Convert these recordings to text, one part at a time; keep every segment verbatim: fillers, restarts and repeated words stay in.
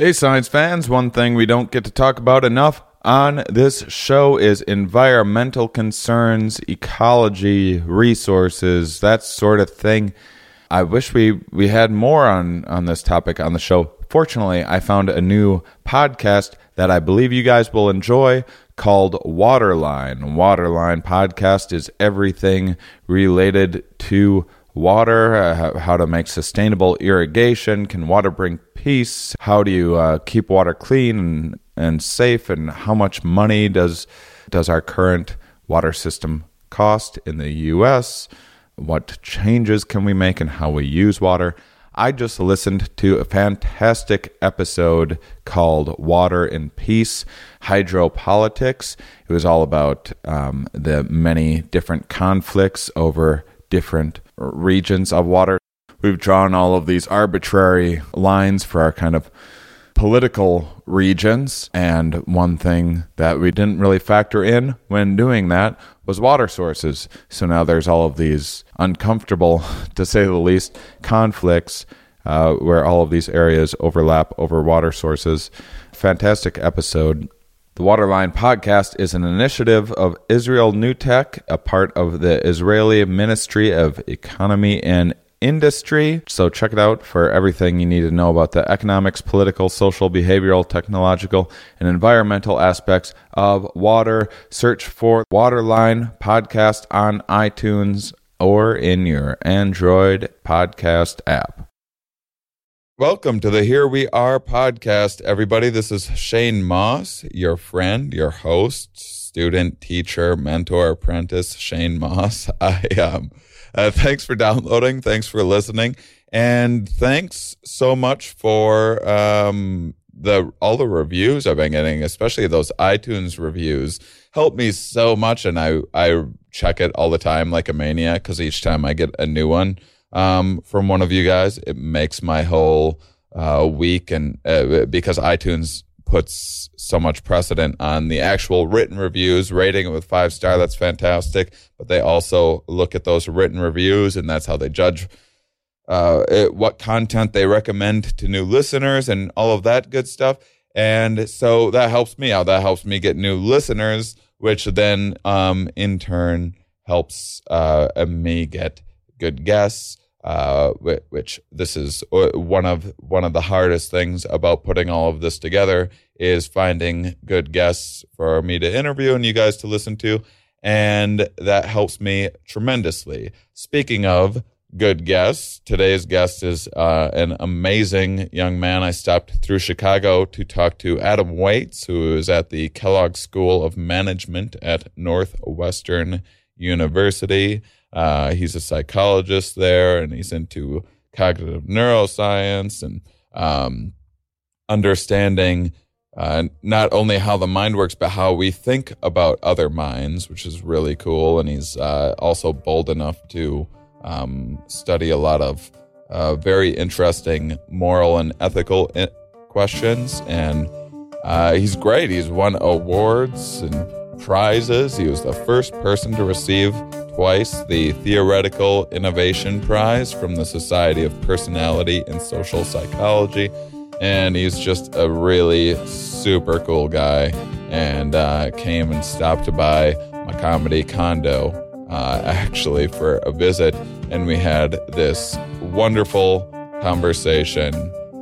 Hey, science fans, one thing we don't get to talk about enough on this show is environmental concerns, ecology, resources, that sort of thing. I wish we, we had more on, on this topic on the show. Fortunately, I found a new podcast that I believe you guys will enjoy called Waterline. Waterline podcast is everything related to water, uh, how to make sustainable irrigation, can water bring peace, how do you uh, keep water clean and, and safe, and how much money does does our current water system cost in the U S? What changes can we make in how we use water? I just listened to a fantastic episode called Water in Peace, Hydropolitics. It was all about um, the many different conflicts over different regions of water. We've drawn all of these arbitrary lines for our kind of political regions, and one thing that we didn't really factor in when doing that was water sources. So now there's all of these uncomfortable, to say the least, conflicts uh, where all of these areas overlap over water sources. Fantastic episode. The Waterline podcast is an initiative of Israel NewTech, a part of the Israeli Ministry of Economy and Industry. So check it out for everything you need to know about the economics, political, social, behavioral, technological, and environmental aspects of water. Search for Waterline podcast on iTunes or in your Android podcast app. Welcome to the Here We Are podcast, everybody. This is Shane Moss, your friend, your host, student, teacher, mentor, apprentice, Shane Moss. I um, uh, thanks for downloading. Thanks for listening. And thanks so much for um, the all the reviews I've been getting, especially those iTunes reviews. Help me so much, and I, I check it all the time like a maniac, because each time I get a new one Um, from one of you guys, it makes my whole uh, week, and uh, because iTunes puts so much precedent on the actual written reviews, rating it with five star, that's fantastic. But they also look at those written reviews, and that's how they judge uh, it, what content they recommend to new listeners, and all of that good stuff. And so that helps me out. That helps me get new listeners, which then um, in turn helps uh, me get good guests, uh, which this is one of one of the hardest things about putting all of this together, is finding good guests for me to interview and you guys to listen to, and that helps me tremendously. Speaking of good guests, today's guest is uh, an amazing young man. I stopped through Chicago to talk to Adam Waytz, who is at the Kellogg School of Management at Northwestern University. Uh, he's a psychologist there, and he's into cognitive neuroscience and um, understanding uh, not only how the mind works, but how we think about other minds, which is really cool. And he's uh, also bold enough to um, study a lot of uh, very interesting moral and ethical in- questions. And uh, he's great. He's won awards and prizes. He was the first person to receive twice the Theoretical Innovation Prize from the Society of Personality and Social Psychology, and he's just a really super cool guy, and uh, came and stopped by my comedy condo uh, actually for a visit, and we had this wonderful conversation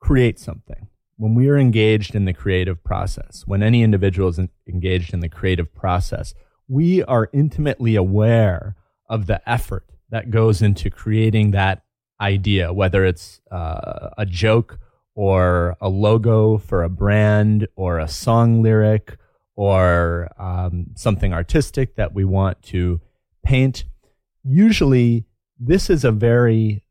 create something, when we are engaged in the creative process, when any individual is engaged in the creative process, we are intimately aware of the effort that goes into creating that idea, whether it's uh, a joke or a logo for a brand or a song lyric or um, something artistic that we want to paint. Usually, this is a very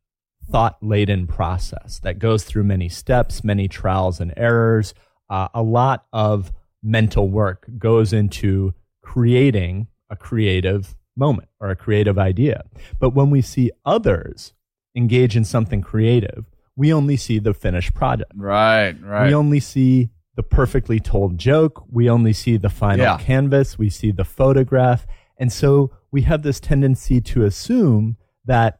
thought-laden process that goes through many steps, many trials and errors. Uh, a lot of mental work goes into creating a creative moment or a creative idea. But when we see others engage in something creative, we only see the finished product. Right, right. We only see the perfectly told joke. We only see the final yeah. canvas. We see the photograph. And so we have this tendency to assume that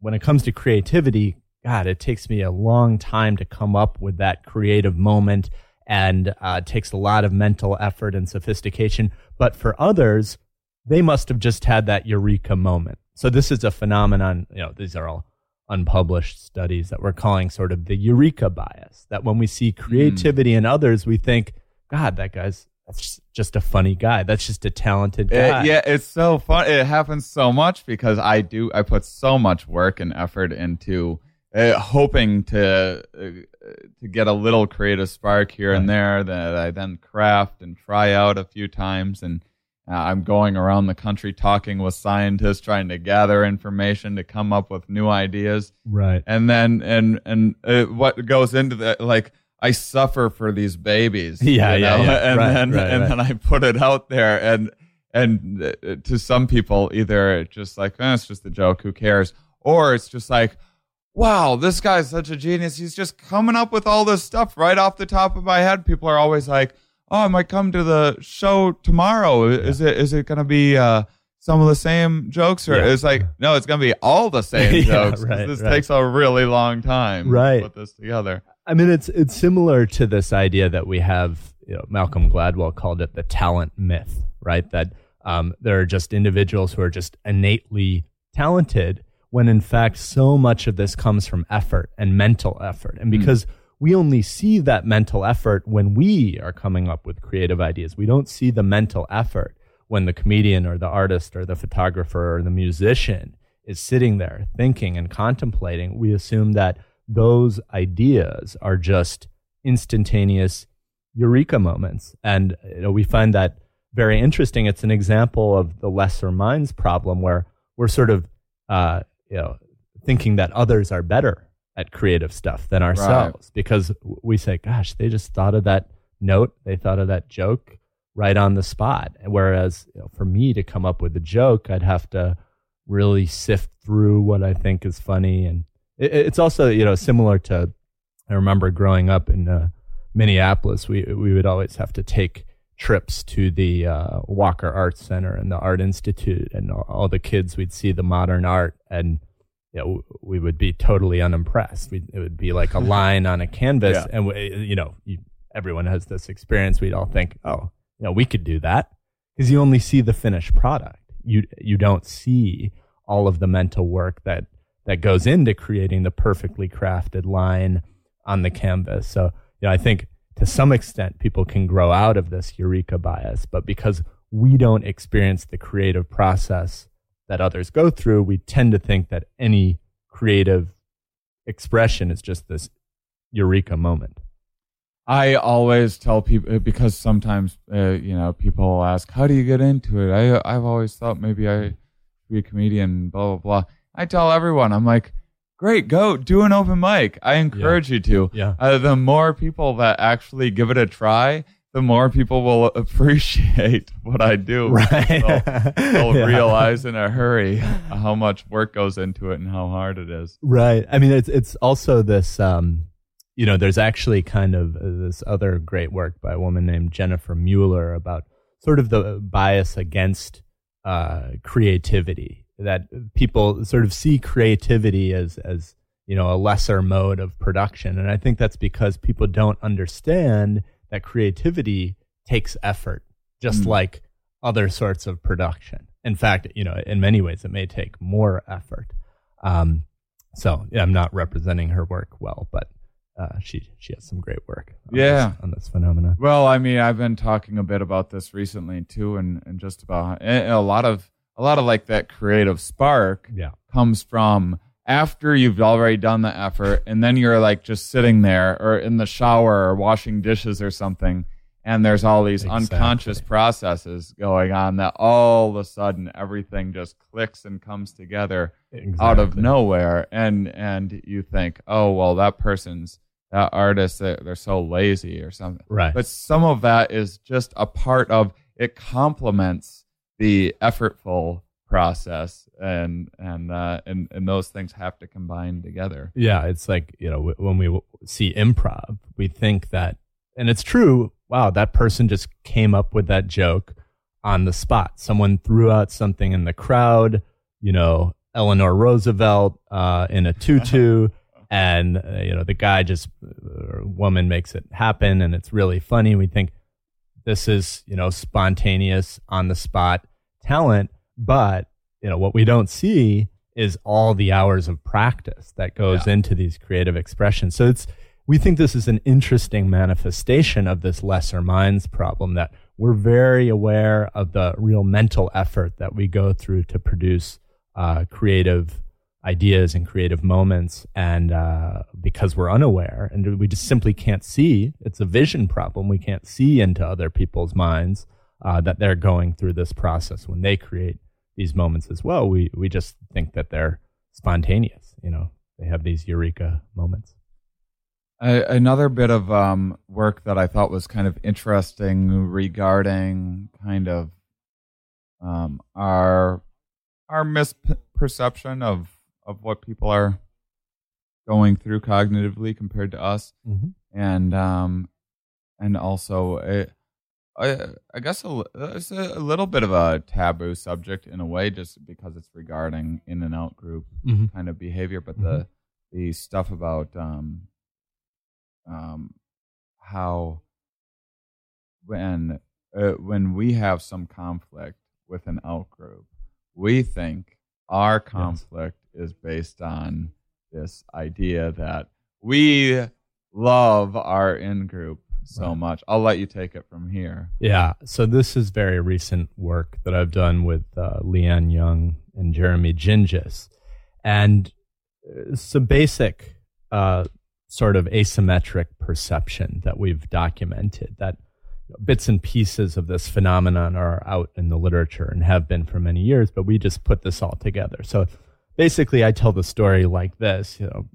when it comes to creativity, God, it takes me a long time to come up with that creative moment, and uh, it takes a lot of mental effort and sophistication. But for others, they must have just had that eureka moment. So this is a phenomenon, you know, these are all unpublished studies that we're calling sort of the eureka bias, that when we see creativity mm. in others, we think, God, that guy's that's just a funny guy. That's just a talented guy. It, yeah, it's so fun. It happens so much because I do, I put so much work and effort into uh, hoping to uh, to get a little creative spark here right. and there that I then craft and try out a few times. And Uh, I'm going around the country talking with scientists, trying to gather information to come up with new ideas. Right. And then, and and uh, what goes into that, like, I suffer for these babies. Yeah, you know? yeah, yeah. And right, then, right, and right. then I put it out there. And and uh, to some people, either it's just like, eh, it's just a joke, who cares? Or it's just like, wow, this guy's such a genius. He's just coming up with all this stuff right off the top of my head. People are always like, oh, I might come to the show tomorrow. Is yeah. it is it going to be uh, some of the same jokes? Or yeah. it's like, no, it's going to be all the same jokes. yeah, right, this right. takes a really long time right. to put this together. I mean, it's it's similar to this idea that we have, you know, Malcolm Gladwell called it the talent myth, right? That um, there are just individuals who are just innately talented when, in fact, so much of this comes from effort and mental effort. And because mm. we only see that mental effort when we are coming up with creative ideas. We don't see the mental effort when the comedian or the artist or the photographer or the musician is sitting there thinking and contemplating. We assume that those ideas are just instantaneous eureka moments. And you know, we find that very interesting. It's an example of the lesser minds problem, where we're sort of uh, you know, thinking that others are better at creative stuff than ourselves, right. because we say, gosh, they just thought of that note, they thought of that joke right on the spot. Whereas, you know, for me to come up with a joke, I'd have to really sift through what I think is funny. And it, it's also, you know, similar to, I remember growing up in uh, Minneapolis, we we would always have to take trips to the uh, Walker Art Center and the Art Institute, and all, all the kids, we'd see the modern art, and you know, we would be totally unimpressed. We'd, it would be like a line on a canvas. yeah. And, we, you know, you, everyone has this experience. We'd all think, oh, you know, we could do that, because you only see the finished product. You you don't see all of the mental work that, that goes into creating the perfectly crafted line on the canvas. So, you know, I think to some extent people can grow out of this eureka bias, but because we don't experience the creative process that others go through, we tend to think that any creative expression is just this eureka moment. I always tell people, because sometimes uh, you know, people ask, how do you get into it? I, I've always thought maybe I should be a comedian, blah, blah, blah. I tell everyone, I'm like, great, go do an open mic. I encourage yeah. you to. Yeah. Uh, the more people that actually give it a try, the more people will appreciate what I do. Right. They'll, they'll yeah. realize in a hurry how much work goes into it and how hard it is. Right. I mean, it's it's also this, um, you know, there's actually kind of this other great work by a woman named Jennifer Mueller about sort of the bias against uh, creativity, that people sort of see creativity as, as, you know, a lesser mode of production. And I think that's because people don't understand that creativity takes effort, just mm. like other sorts of production. In fact, you know, in many ways, it may take more effort. Um, so yeah, I'm not representing her work well, but Uh, she she has some great work on yeah. this, on this phenomenon. Well, I mean, I've been talking a bit about this recently too, and, and just about and a lot of a lot of like that creative spark yeah. comes from after you've already done the effort, and then you're like just sitting there or in the shower or washing dishes or something, and there's all these exactly. unconscious processes going on that all of a sudden everything just clicks and comes together exactly. out of nowhere, and and you think, oh well, that person's that artist, they're so lazy or something. Right. But some of that is just a part of it, complements the effortful process, and and uh, and and those things have to combine together. Yeah, it's like, you know, when we see improv, we think that, and it's true. Wow, that person just came up with that joke on the spot. Someone threw out something in the crowd. You know, Eleanor Roosevelt uh, in a tutu. And, uh, you know, the guy just, or uh, woman makes it happen, and it's really funny. We think this is, you know, spontaneous, on the spot talent. But, you know, what we don't see is all the hours of practice that goes yeah. into these creative expressions. So it's, we think this is an interesting manifestation of this lesser minds problem, that we're very aware of the real mental effort that we go through to produce uh, creative ideas and creative moments, and uh, because we're unaware, and we just simply can't see. It's a vision problem. We can't see into other people's minds uh, that they're going through this process when they create these moments as well. We we just think that they're spontaneous. You know, they have these eureka moments. Uh, another bit of um, work that I thought was kind of interesting regarding kind of um, our our misperception of. of what people are going through cognitively compared to us. Mm-hmm. And um, and also, a, I, I guess a, it's a little bit of a taboo subject in a way, just because it's regarding in and out group mm-hmm. kind of behavior. But mm-hmm. the the stuff about um, um, how when uh, when we have some conflict with an out group, we think our conflict yes. is based on this idea that we love our in-group so right. much. I'll let you take it from here. Yeah, so this is very recent work that I've done with uh, Leanne Young and Jeremy Gingis. And it's a basic uh, sort of asymmetric perception that we've documented, that bits and pieces of this phenomenon are out in the literature and have been for many years, but we just put this all together. So basically I tell the story like this, you know,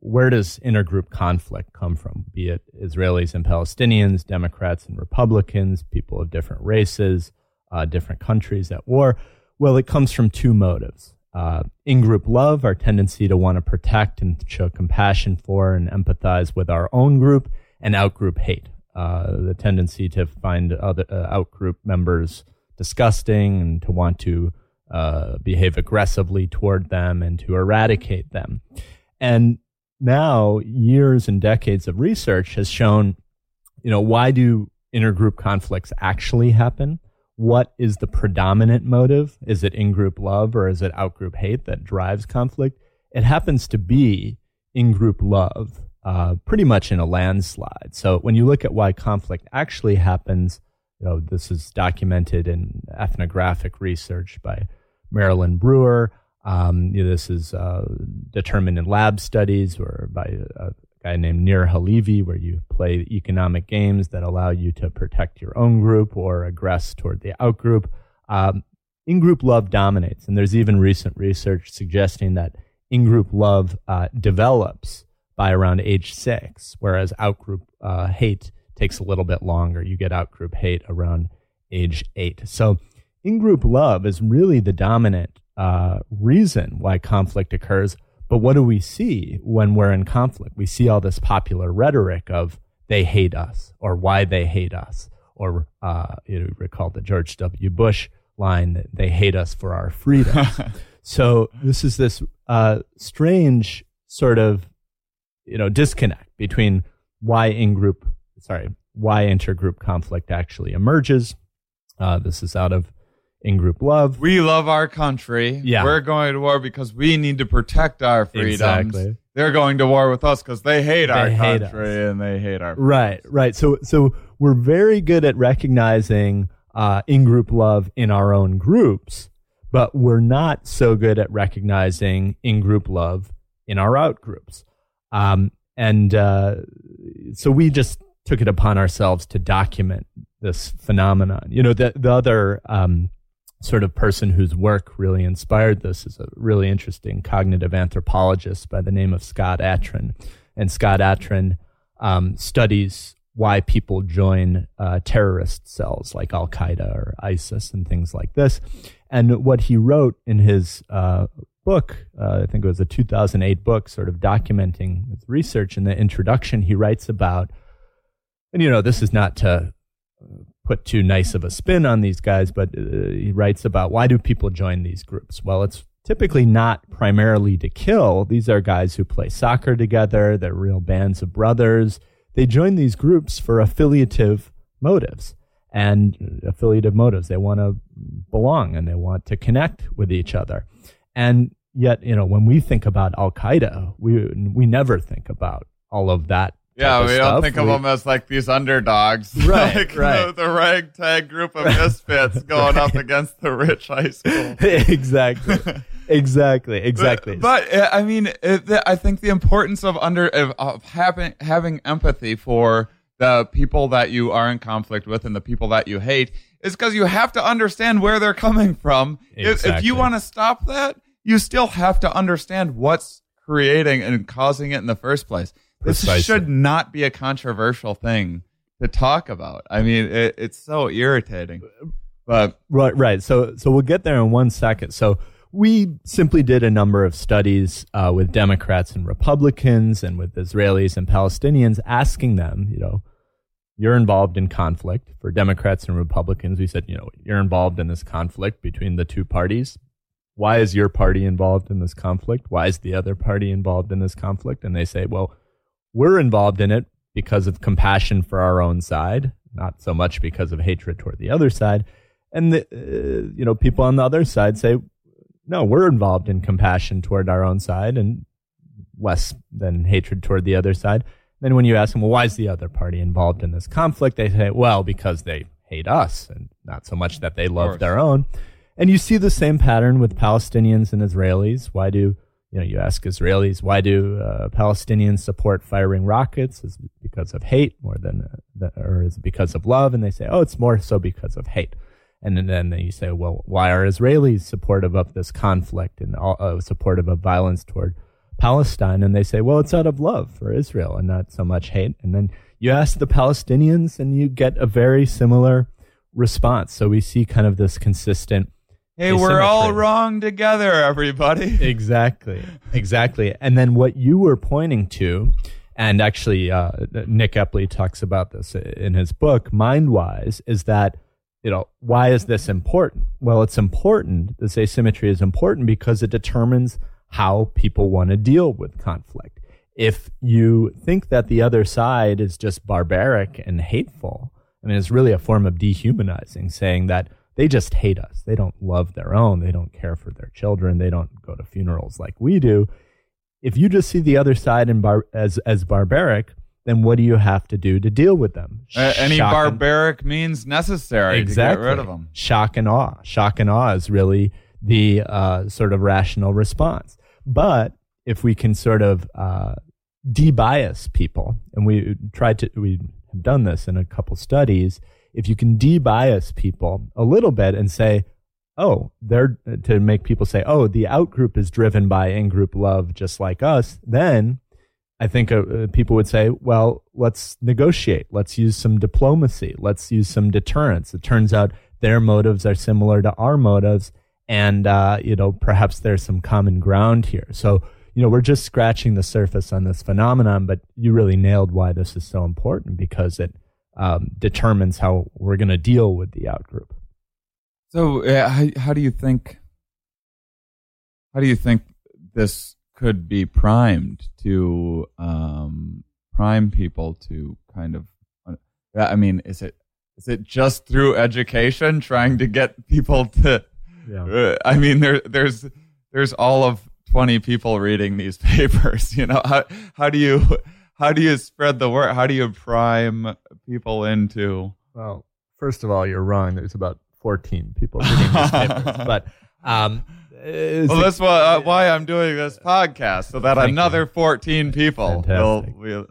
where does intergroup conflict come from? Be it Israelis and Palestinians, Democrats and Republicans, people of different races, uh, different countries at war. Well, it comes from two motives. Uh, in-group love, our tendency to want to protect and show compassion for and empathize with our own group, and out-group hate. Uh, the tendency to find other uh, out-group members disgusting and to want to uh, behave aggressively toward them and to eradicate them. And now years and decades of research has shown, you know, why do intergroup conflicts actually happen? What is the predominant motive? Is it in-group love or is it out-group hate that drives conflict? It happens to be in-group love. Uh, pretty much in a landslide. So when you look at why conflict actually happens, you know, this is documented in ethnographic research by Marilyn Brewer. Um, you know, this is uh, determined in lab studies or by a guy named Nir Halevi, where you play economic games that allow you to protect your own group or aggress toward the outgroup. Um, in-group love dominates, and there's even recent research suggesting that in-group love uh, develops by around age six, whereas outgroup uh, hate takes a little bit longer. You get outgroup hate around age eight. So in-group love is really the dominant uh, reason why conflict occurs. But what do we see when we're in conflict? We see all this popular rhetoric of they hate us, or why they hate us, or uh, you recall the George W. Bush line that they hate us for our freedom. So this is this uh, strange sort of, you know, disconnect between why in-group, sorry, why intergroup conflict actually emerges. Uh, this is out of in-group love. We love our country. Yeah. We're going to war because we need to protect our freedoms. Exactly. they're going to war with us because they hate they our hate country us. and they hate our right, place. right. So, so we're very good at recognizing uh, in-group love in our own groups, but we're not so good at recognizing in-group love in our out groups. Um, and uh, so we just took it upon ourselves to document this phenomenon. You know, the the other um, sort of person whose work really inspired this is a really interesting cognitive anthropologist by the name of Scott Atran. And Scott Atran um, studies why people join uh, terrorist cells like Al-Qaeda or ISIS and things like this. And what he wrote in his uh, book, uh, I think it was a two thousand eight book, sort of documenting his research, in the introduction he writes about, and you know, this is not to put too nice of a spin on these guys, but uh, he writes about, why do people join these groups? Well, it's typically not primarily to kill. These are guys who play soccer together. They're real bands of brothers. They join these groups for affiliative motives and affiliative motives. They want to belong and they want to connect with each other. And yet, you know, when we think about Al-Qaeda, we we never think about all of that. Yeah, we don't think of we, them as like these underdogs, right? Like, right. You know, the ragtag group of misfits going right. up against the rich high school. exactly, exactly, exactly. But, but I mean, it, the, I think the importance of under of having having empathy for the people that you are in conflict with and the people that you hate is because you have to understand where they're coming from. Exactly. If, if you want to stop that, you still have to understand what's creating and causing it in the first place. Precisely. This should not be a controversial thing to talk about. I mean, it, it's so irritating. But right, right. So, so we'll get there in one second. So we simply did a number of studies uh, with Democrats and Republicans, and with Israelis and Palestinians, asking them, you know, you're involved in conflict. For Democrats and Republicans, we said, you know, you're involved in this conflict between the two parties. Why is your party involved in this conflict? Why is the other party involved in this conflict? And they say, well, we're involved in it because of compassion for our own side, not so much because of hatred toward the other side. And the, uh, you know, people on the other side say, no, we're involved in compassion toward our own side and less than hatred toward the other side. Then when you ask them, well, why is the other party involved in this conflict? They say, well, because they hate us and not so much that they love their own. And you see the same pattern with Palestinians and Israelis. Why do You know, you ask Israelis, why do uh, Palestinians support firing rockets? Is it because of hate more than, uh, or is it because of love? And they say, oh, it's more so because of hate. And then, and then you say, well, why are Israelis supportive of this conflict and uh, supportive of violence toward Palestine? And they say, well, it's out of love for Israel and not so much hate. And then you ask the Palestinians and you get a very similar response. So we see kind of this consistent, hey, we're all wrong together, everybody. Exactly, exactly. And then what you were pointing to, and actually uh, Nick Epley talks about this in his book, Mindwise, is that, you know, why is this important? Well, it's important, this asymmetry is important because it determines how people want to deal with conflict. If you think that the other side is just barbaric and hateful, I mean, it's really a form of dehumanizing, saying that they just hate us. They don't love their own. They don't care for their children. They don't go to funerals like we do. If you just see the other side in bar- as as barbaric, then what do you have to do to deal with them? Uh, any Shock barbaric and, means necessary exactly. to get rid of them. Shock and awe. Shock and awe is really the uh, sort of rational response. But if we can sort of uh, de-bias people, and we tried to, we have done this in a couple studies. If you can de-bias people a little bit and say, oh, they're to make people say, oh, the out-group is driven by in-group love just like us, then I think uh, people would say, well, let's negotiate. Let's use some diplomacy. Let's use some deterrence. It turns out their motives are similar to our motives, and uh, you know, perhaps there's some common ground here. So, you know, we're just scratching the surface on this phenomenon, but you really nailed why this is so important, because it Um, determines how we're going to deal with the outgroup. So, uh, how, how do you think? How do you think this could be primed to um, prime people to kind of? Uh, I mean, is it is it just through education, trying to get people to? Yeah. Uh, I mean, there there's there's all of twenty people reading these papers. You know, how how do you how do you spread the word? How do you prime people into? Well, first of all, you're wrong. There's about fourteen people reading these papers, but. Um, Well, that's why, uh, why I'm doing this podcast, so that Thank another you. fourteen people Fantastic. will,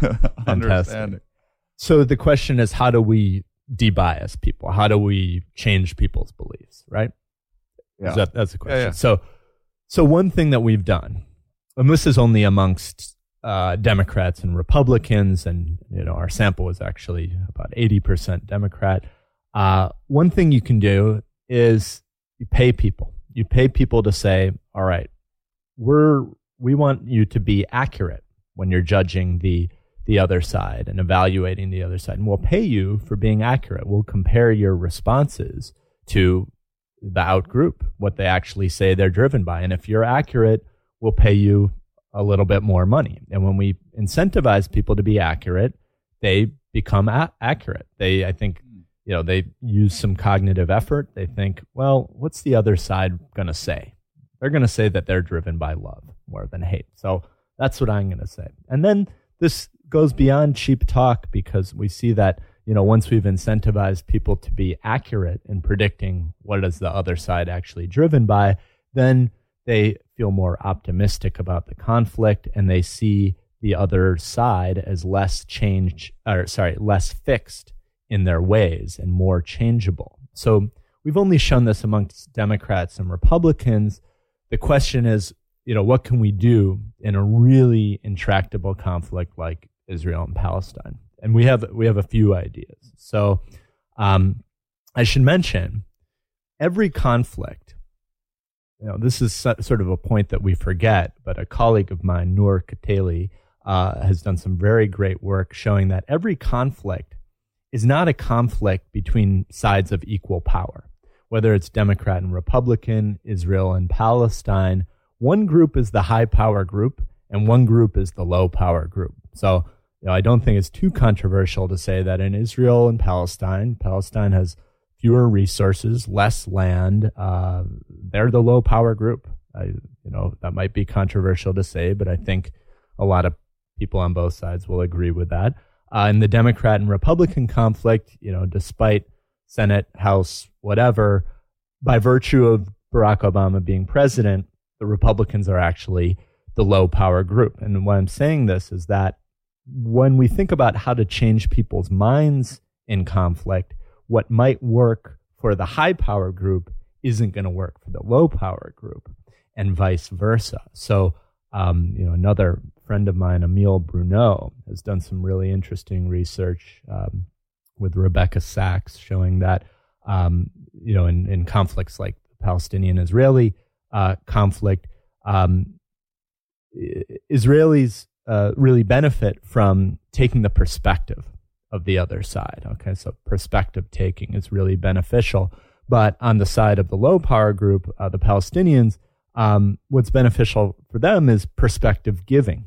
will understand it. So the question is, how do we debias people? How do we change people's beliefs, right? Yeah. That, that's the question. Yeah, yeah. So, so one thing that we've done, and this is only amongst uh, Democrats and Republicans, and you know our sample is actually about eighty percent Democrat. Uh, one thing you can do is you pay people. You pay people to say, all right, we're, we want you to be accurate when you're judging the the other side and evaluating the other side. And we'll pay you for being accurate. We'll compare your responses to the out group, what they actually say they're driven by. And if you're accurate, we'll pay you a little bit more money. And when we incentivize people to be accurate, they become a- accurate. They, I think, you know, they use some cognitive effort. They think, well, what's the other side going to say? They're going to say that they're driven by love more than hate. So that's what I'm going to say. And then this goes beyond cheap talk, because we see that, you know, once we've incentivized people to be accurate in predicting what is the other side actually driven by, then they feel more optimistic about the conflict, and they see the other side as less changed, or sorry, less fixed in their ways and more changeable. So we've only shown this amongst Democrats and Republicans. The question is, you know, what can we do in a really intractable conflict like Israel and Palestine? And we have we have a few ideas. So um, I should mention, every conflict, you know, this is so, sort of a point that we forget, but a colleague of mine, Noor Kateli, uh, has done some very great work showing that every conflict is not a conflict between sides of equal power. Whether it's Democrat and Republican, Israel and Palestine, one group is the high power group and one group is the low power group. So, you know, I don't think it's too controversial to say that in Israel and Palestine, Palestine has fewer resources, less land. Uh, they're the low power group. I, you know, that might be controversial to say, but I think a lot of people on both sides will agree with that. Uh, in the Democrat and Republican conflict, you know, despite Senate, House, whatever, by virtue of Barack Obama being president, the Republicans are actually the low power group. And why I'm saying this is that when we think about how to change people's minds in conflict, what might work for the high power group isn't going to work for the low power group, and vice versa. So, um, you know, another friend of mine, Emile Bruneau, has done some really interesting research um, with Rebecca Sachs showing that, um, you know, in, in conflicts like the Palestinian-Israeli uh, conflict, um, Israelis uh, really benefit from taking the perspective of the other side. Okay, so perspective taking is really beneficial. But on the side of the low power group, uh, the Palestinians, um, what's beneficial for them is perspective giving.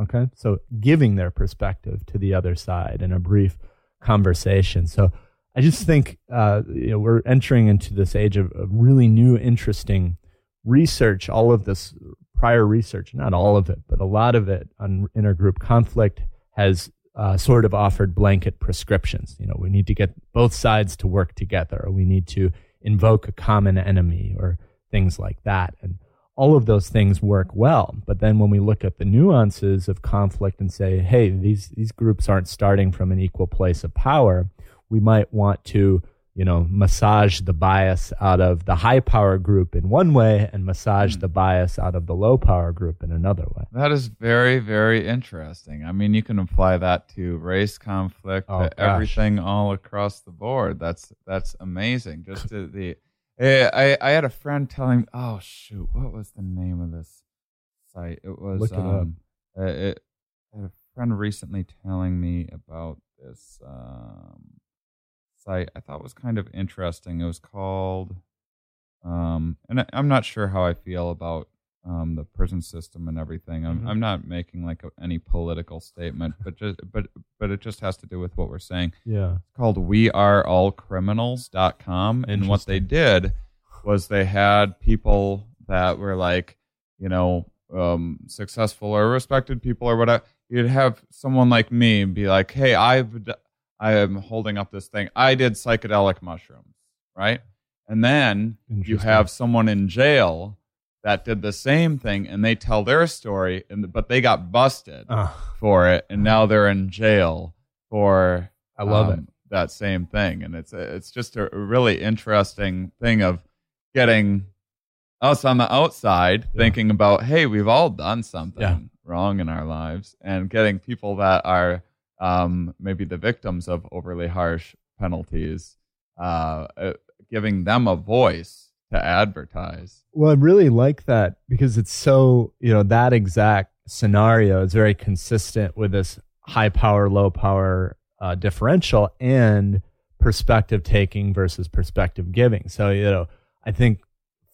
Okay, so giving their perspective to the other side in a brief conversation. So I just think uh, you know, we're entering into this age of, of really new, interesting research. All of this prior research, not all of it, but a lot of it on intergroup conflict has uh, sort of offered blanket prescriptions. You know, we need to get both sides to work together, or we need to invoke a common enemy, or things like that. And all of those things work well, but then when we look at the nuances of conflict and say, hey, these these groups aren't starting from an equal place of power, we might want to, you know, massage the bias out of the high power group in one way and massage mm. the bias out of the low power group in another way. That is very, very interesting. I mean, you can apply that to race conflict, oh, to gosh. everything all across the board. That's that's amazing. Just to the I, I had a friend telling me, oh, shoot, what was the name of this site? It was, Look it um, up. It, it, I had a friend recently telling me about this um, site I thought was kind of interesting. It was called, um, and I, I'm not sure how I feel about um, the prison system and everything. I'm, mm-hmm. I'm not making like a, any political statement, but just, but, but it just has to do with what we're saying. Yeah. It's called we are all criminals dot com. And what they did was they had people that were like, you know, um, successful or respected people or whatever, you'd have someone like me be like, hey, I've, d- I am holding up this thing. I did psychedelic mushrooms, right? And then you have someone in jail that did the same thing, and they tell their story, and but they got busted uh, for it, and now they're in jail for I love um, it. that same thing. And it's it's just a really interesting thing of getting us on the outside yeah. thinking about, hey, we've all done something yeah. wrong in our lives, and getting people that are um, maybe the victims of overly harsh penalties, uh, giving them a voice to advertise. Well, I really like that, because it's so, you know, that exact scenario is very consistent with this high power, low power uh, differential and perspective taking versus perspective giving. So, you know, I think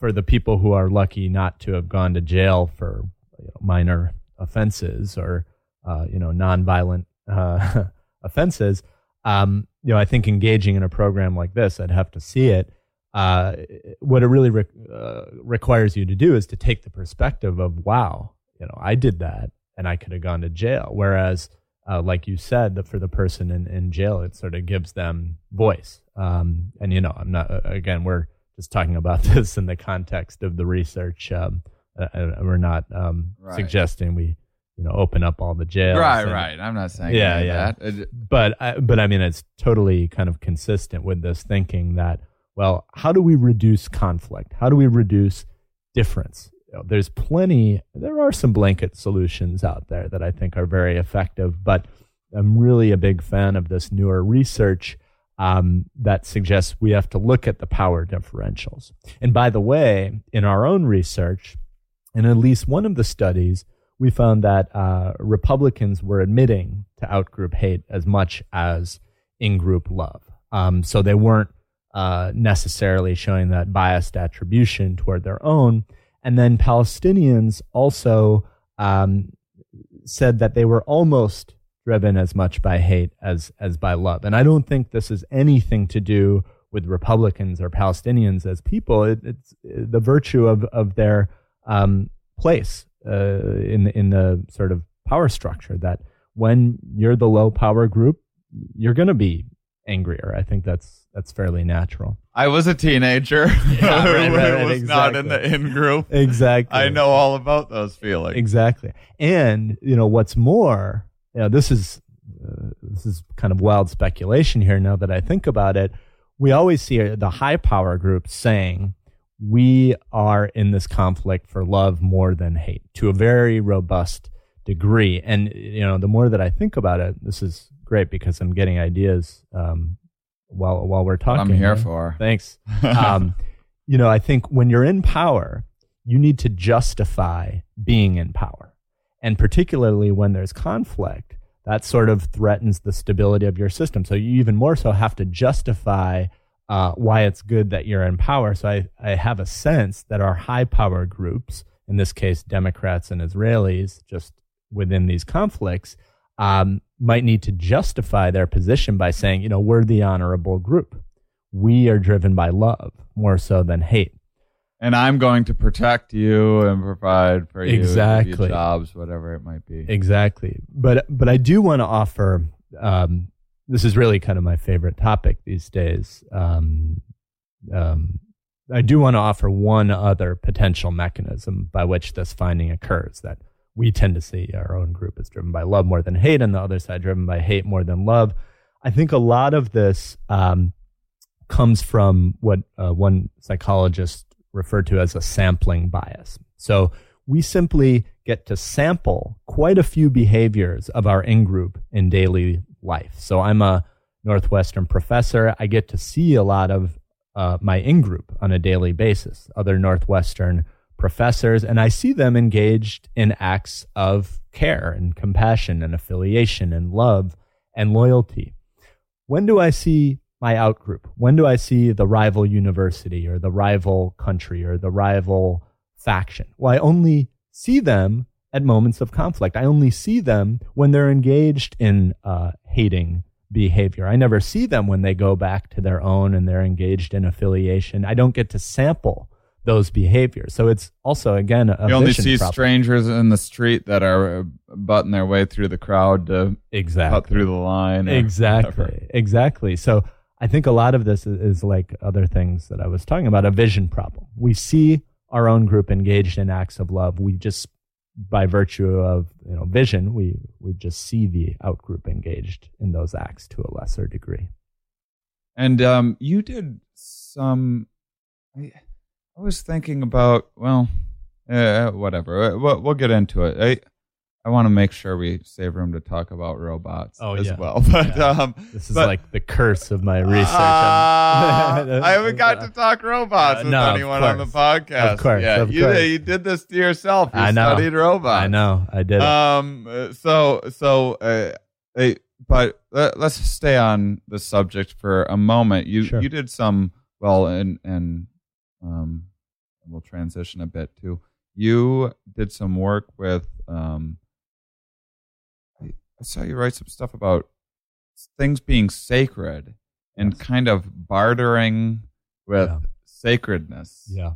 for the people who are lucky not to have gone to jail for you know, minor offenses or, uh, you know, nonviolent uh, offenses, um, you know, I think engaging in a program like this, I'd have to see it. Uh, what it really re- uh, requires you to do is to take the perspective of, wow, you know, I did that and I could have gone to jail. Whereas, uh, like you said, that for the person in, in jail, it sort of gives them voice. Um, and, you know, I'm not, again, we're just talking about this in the context of the research. Um, uh, we're not um, right. suggesting we, you know, open up all the jails. Right, and, right. I'm not saying yeah, yeah. that. But, I, but I mean, it's totally kind of consistent with this thinking that, well, how do we reduce conflict? How do we reduce difference? You know, there's plenty, there are some blanket solutions out there that I think are very effective, but I'm really a big fan of this newer research um, that suggests we have to look at the power differentials. And by the way, in our own research, in at least one of the studies, we found that uh, Republicans were admitting to outgroup hate as much as in-group love. Um, so they weren't Uh, necessarily showing that biased attribution toward their own. And then Palestinians also um, said that they were almost driven as much by hate as as by love. And I don't think this is anything to do with Republicans or Palestinians as people. It, it's the virtue of of their um, place uh, in in the sort of power structure, that when you're the low power group, you're going to be angrier. I think that's that's fairly natural. I was a teenager. Yeah, right, right, right, was exactly. Not in the in group. Exactly. I know all about those feelings. Exactly. And you know what's more, you know, this is uh, this is kind of wild speculation here. Now that I think about it, we always see the high power group saying we are in this conflict for love more than hate, to a very robust degree. And you know, the more that I think about it, this is great, because I'm getting ideas um, while while we're talking. I'm here for. Thanks. Um, you know, I think when you're in power, you need to justify being in power. And particularly when there's conflict, that sort of threatens the stability of your system. So you even more so have to justify uh, why it's good that you're in power. So I, I have a sense that our high power groups, in this case, Democrats and Israelis, just within these conflicts, Um, might need to justify their position by saying, you know, we're the honorable group. We are driven by love more so than hate. And I'm going to protect you and provide for you, exactly. give you jobs, whatever it might be. Exactly. But but I do want to offer, um, this is really kind of my favorite topic these days. Um, um, I do want to offer one other potential mechanism by which this finding occurs, that we tend to see our own group is driven by love more than hate, and the other side driven by hate more than love. I think a lot of this um, comes from what uh, one psychologist referred to as a sampling bias. So we simply get to sample quite a few behaviors of our in-group in daily life. So I'm a Northwestern professor. I get to see a lot of uh, my in-group on a daily basis, other Northwestern professors, and I see them engaged in acts of care and compassion and affiliation and love and loyalty. When do I see my outgroup? When do I see the rival university or the rival country or the rival faction? Well, I only see them at moments of conflict. I only see them when they're engaged in uh, hating behavior. I never see them when they go back to their own and they're engaged in affiliation. I don't get to sample those behaviors. So it's also, again, a you only see problem. Strangers in the street that are butting their way through the crowd to exactly. cut through the line. Exactly, whatever. exactly. So I think a lot of this is, is like other things that I was talking about, a vision problem. We see our own group engaged in acts of love. We just, by virtue of you know vision, we, we just see the outgroup engaged in those acts to a lesser degree. And um, you did some... I, I was thinking about, well, uh, whatever. We'll, we'll get into it. I, I want to make sure we save room to talk about robots oh, as yeah. well. But yeah. um, this is but, like the curse of my research. Uh, I haven't got to talk robots uh, with no, anyone on the podcast. Of course, yeah, of you, course. You did this to yourself. You I know. studied robots. I know, I did. It. Um, so, so, uh, I, but let, let's stay on the subject for a moment. You, sure. you did some well, and and. Um, we'll transition a bit too. You did some work with. Um, I, I saw you write some stuff about things being sacred and yes. kind of bartering with yeah. sacredness. Yeah.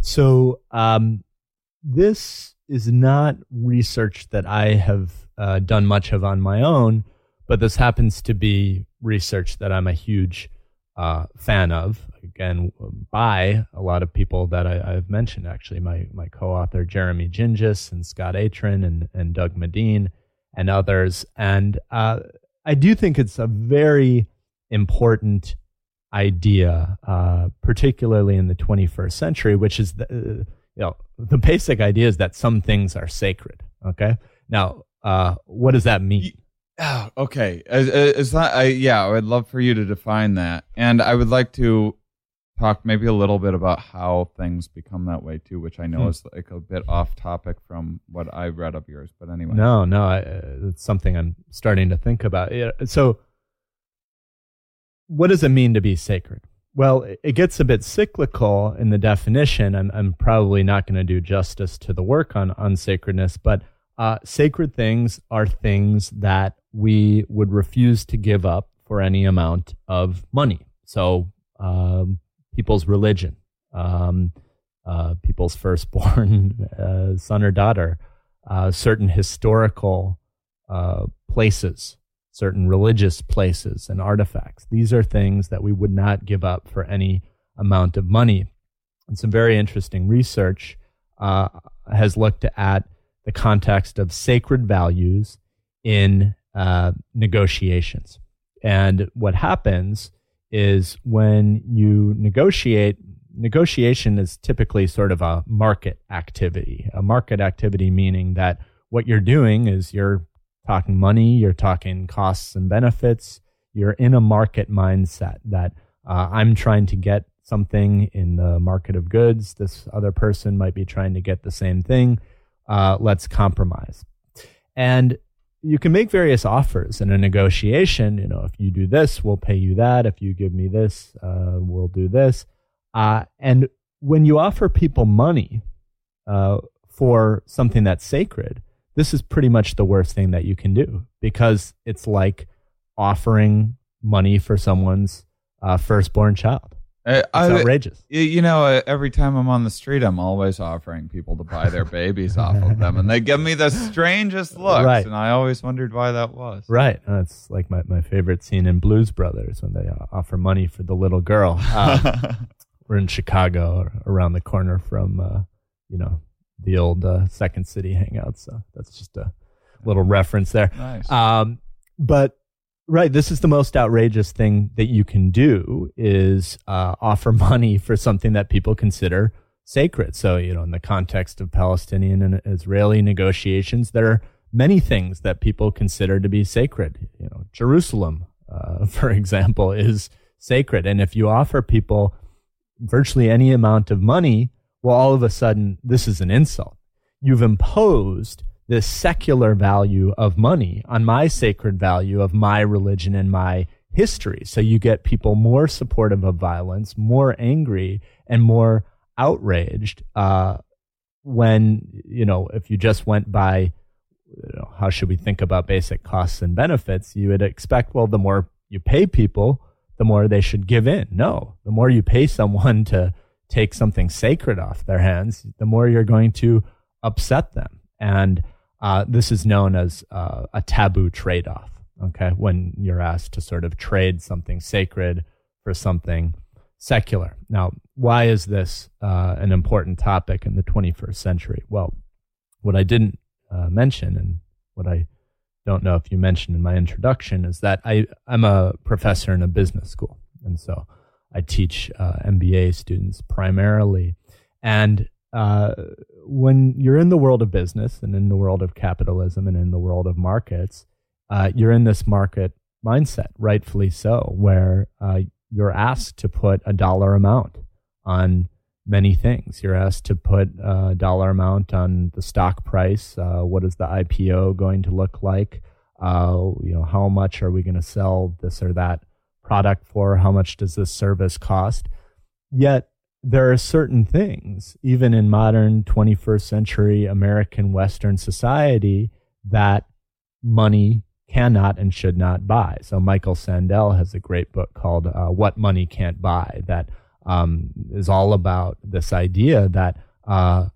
So um, this is not research that I have uh, done much of on my own, but this happens to be research that I'm a huge uh, fan of. Again, by a lot of people that I, I've mentioned, actually, my my co-author Jeremy Gingis and Scott Atran and, and Doug Medine and others. And uh, I do think it's a very important idea, uh, particularly in the twenty-first century, which is the, you know, the basic idea is that some things are sacred. Okay, now uh, what does that mean? You- Oh, okay. Is that? I, yeah, I would love for you to define that, and I would like to talk maybe a little bit about how things become that way too, which I know hmm. is like a bit off topic from what I read of yours. But anyway, no, no, I, it's something I'm starting to think about. So, what does it mean to be sacred? Well, it gets a bit cyclical in the definition. I'm, I'm probably not going to do justice to the work on on sacredness, but uh, sacred things are things that we would refuse to give up for any amount of money. So um, people's religion, um, uh, people's firstborn uh, son or daughter, uh, certain historical uh, places, certain religious places and artifacts. These are things that we would not give up for any amount of money. And some very interesting research uh, has looked at the context of sacred values in Uh, negotiations. And what happens is when you negotiate, negotiation is typically sort of a market activity. A market activity meaning that what you're doing is you're talking money, you're talking costs and benefits, you're in a market mindset that uh, I'm trying to get something in the market of goods, this other person might be trying to get the same thing, uh, let's compromise. And you can make various offers in a negotiation. You know, if you do this, we'll pay you that. If you give me this, uh, we'll do this. Uh, and when you offer people money uh, for something that's sacred, this is pretty much the worst thing that you can do because it's like offering money for someone's uh, firstborn child. It's I, outrageous. You know, every time I'm on the street, I'm always offering people to buy their babies off of them, and they give me the strangest looks, right. and I always wondered why that was. Right. That's like my, my favorite scene in Blues Brothers when they offer money for the little girl. Uh, we're in Chicago, around the corner from, uh, you know, the old uh, Second City hangout, so that's just a little reference there. Nice. Um, but... Right, this is the most outrageous thing that you can do is uh, offer money for something that people consider sacred. So, you know, in the context of Palestinian and Israeli negotiations, there are many things that people consider to be sacred. You know, Jerusalem, uh, for example, is sacred. And if you offer people virtually any amount of money, well, all of a sudden, this is an insult. You've imposed this secular value of money on my sacred value of my religion and my history. So you get people more supportive of violence, more angry, and more outraged uh, when, you know, if you just went by, you know, how should we think about basic costs and benefits, you would expect, well, the more you pay people, the more they should give in. No, the more you pay someone to take something sacred off their hands, the more you're going to upset them. And uh, this is known as uh, a taboo trade-off, okay, when you're asked to sort of trade something sacred for something secular. Now, why is this uh, an important topic in the twenty-first century? Well, what I didn't uh, mention, and what I don't know if you mentioned in my introduction, is that I, I'm a professor in a business school. And so I teach uh, M B A students primarily. And uh, when you're in the world of business and in the world of capitalism and in the world of markets, uh, you're in this market mindset, rightfully so, where uh, you're asked to put a dollar amount on many things. You're asked to put a dollar amount on the stock price. Uh, what is the I P O going to look like? Uh, you know, how much are we going to sell this or that product for? How much does this service cost? Yet there are certain things, even in modern twenty-first century American Western society, that money cannot and should not buy. So Michael Sandel has a great book called uh, What Money Can't Buy that Um, is all about this idea that uh,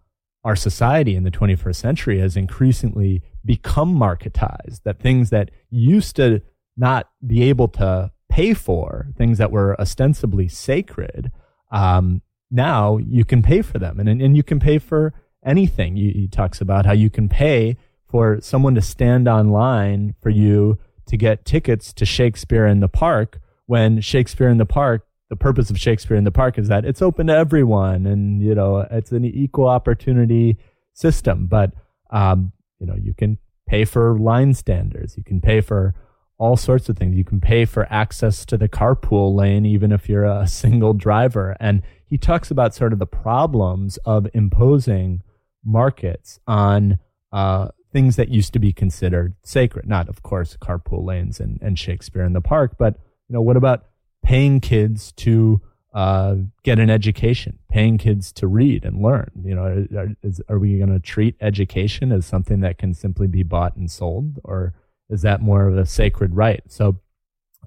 our society in the twenty-first century has increasingly become marketized, that things that used to not be able to pay for, things that were ostensibly sacred, um, now you can pay for them. And, and, and you can pay for anything. He, he talks about how you can pay for someone to stand online for you to get tickets to Shakespeare in the Park, when Shakespeare in the Park, the purpose of Shakespeare in the Park is that it's open to everyone, and, you know, it's an equal opportunity system. But, um, you know, you can pay for line standers. You can pay for all sorts of things. You can pay for access to the carpool lane, even if you're a single driver. And he talks about sort of the problems of imposing markets on uh, things that used to be considered sacred. Not, of course, carpool lanes and, and Shakespeare in the Park, but, you know, what about paying kids to uh, get an education, paying kids to read and learn? You know, are, is, are we going to treat education as something that can simply be bought and sold, or is that more of a sacred right? So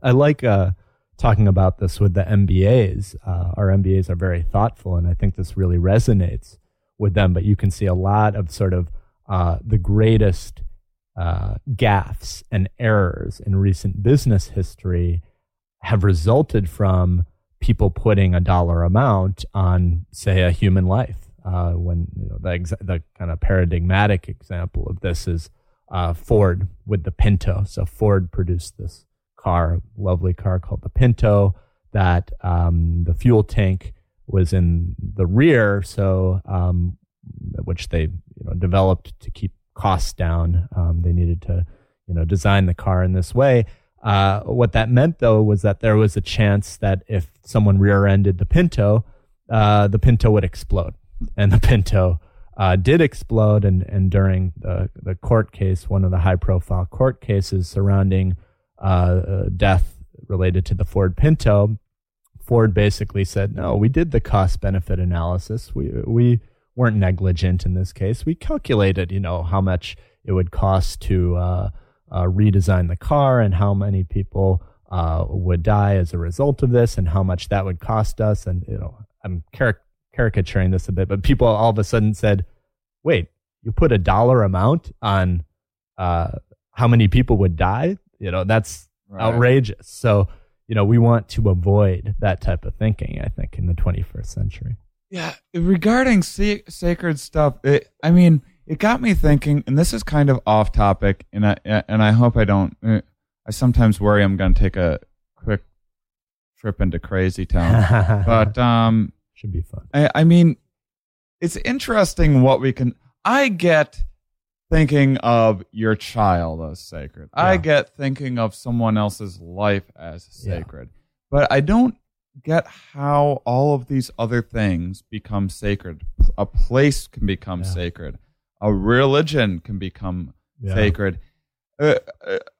I like uh, talking about this with the M B As. Uh, our M B As are very thoughtful, and I think this really resonates with them, but you can see a lot of sort of uh, the greatest uh, gaffes and errors in recent business history have resulted from people putting a dollar amount on, say, a human life. Uh, when you know, the, exa- the kind of paradigmatic example of this is uh, Ford with the Pinto. So Ford produced this car, lovely car called the Pinto, that um, the fuel tank was in the rear, so um, which they you know, developed to keep costs down. Um, they needed to you know design the car in this way. Uh, what that meant, though, was that there was a chance that if someone rear-ended the Pinto, uh, the Pinto would explode. And the Pinto uh, did explode, and, and during the, the court case, one of the high-profile court cases surrounding uh, death related to the Ford Pinto, Ford basically said, no, we did the cost-benefit analysis. We we weren't negligent in this case. We calculated, you know, how much it would cost to Uh, Uh, redesign the car, and how many people uh, would die as a result of this, and how much that would cost us. And you know, I'm caric- caricaturing this a bit, but people all of a sudden said, "Wait, you put a dollar amount on uh, how many people would die? You know, that's right. Outrageous." So, you know, we want to avoid that type of thinking, I think, in the twenty-first century. Yeah, regarding sa- sacred stuff, it, I mean. It got me thinking, and this is kind of off topic, and I and I hope I don't. I sometimes worry I'm going to take a quick trip into crazy town, but um, should be fun. I, I mean, it's interesting what we can. I get thinking of your child as sacred. Yeah. I get thinking of someone else's life as sacred, yeah. But I don't get how all of these other things become sacred. A place can become yeah. sacred. A religion can become yeah. sacred. Uh,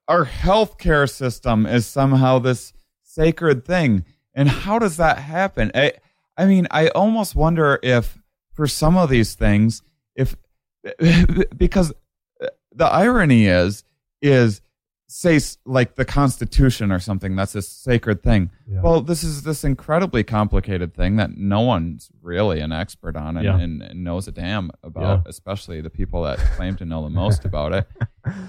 our healthcare system is somehow this sacred thing. And how does that happen? I, I mean, I almost wonder if for some of these things, if because the irony is, is say like the Constitution or something, that's a sacred thing. Yeah. Well, this is this incredibly complicated thing that no one's really an expert on and, yeah. and, and knows a damn about, yeah. especially the people that claim to know the most about it.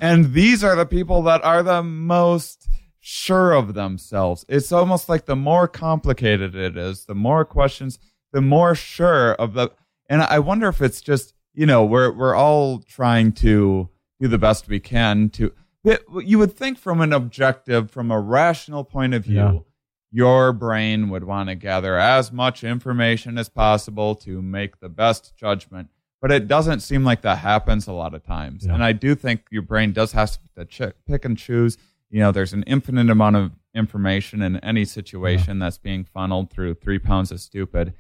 And these are the people that are the most sure of themselves. It's almost like the more complicated it is, the more questions, the more sure of the... And I wonder if it's just, you know, we're we're all trying to do the best we can to... You would think from an objective, from a rational point of view, yeah. your brain would want to gather as much information as possible to make the best judgment. But it doesn't seem like that happens a lot of times. Yeah. And I do think your brain does have to check, pick and choose. You know, there's an infinite amount of information in any situation yeah. that's being funneled through three pounds of stupid.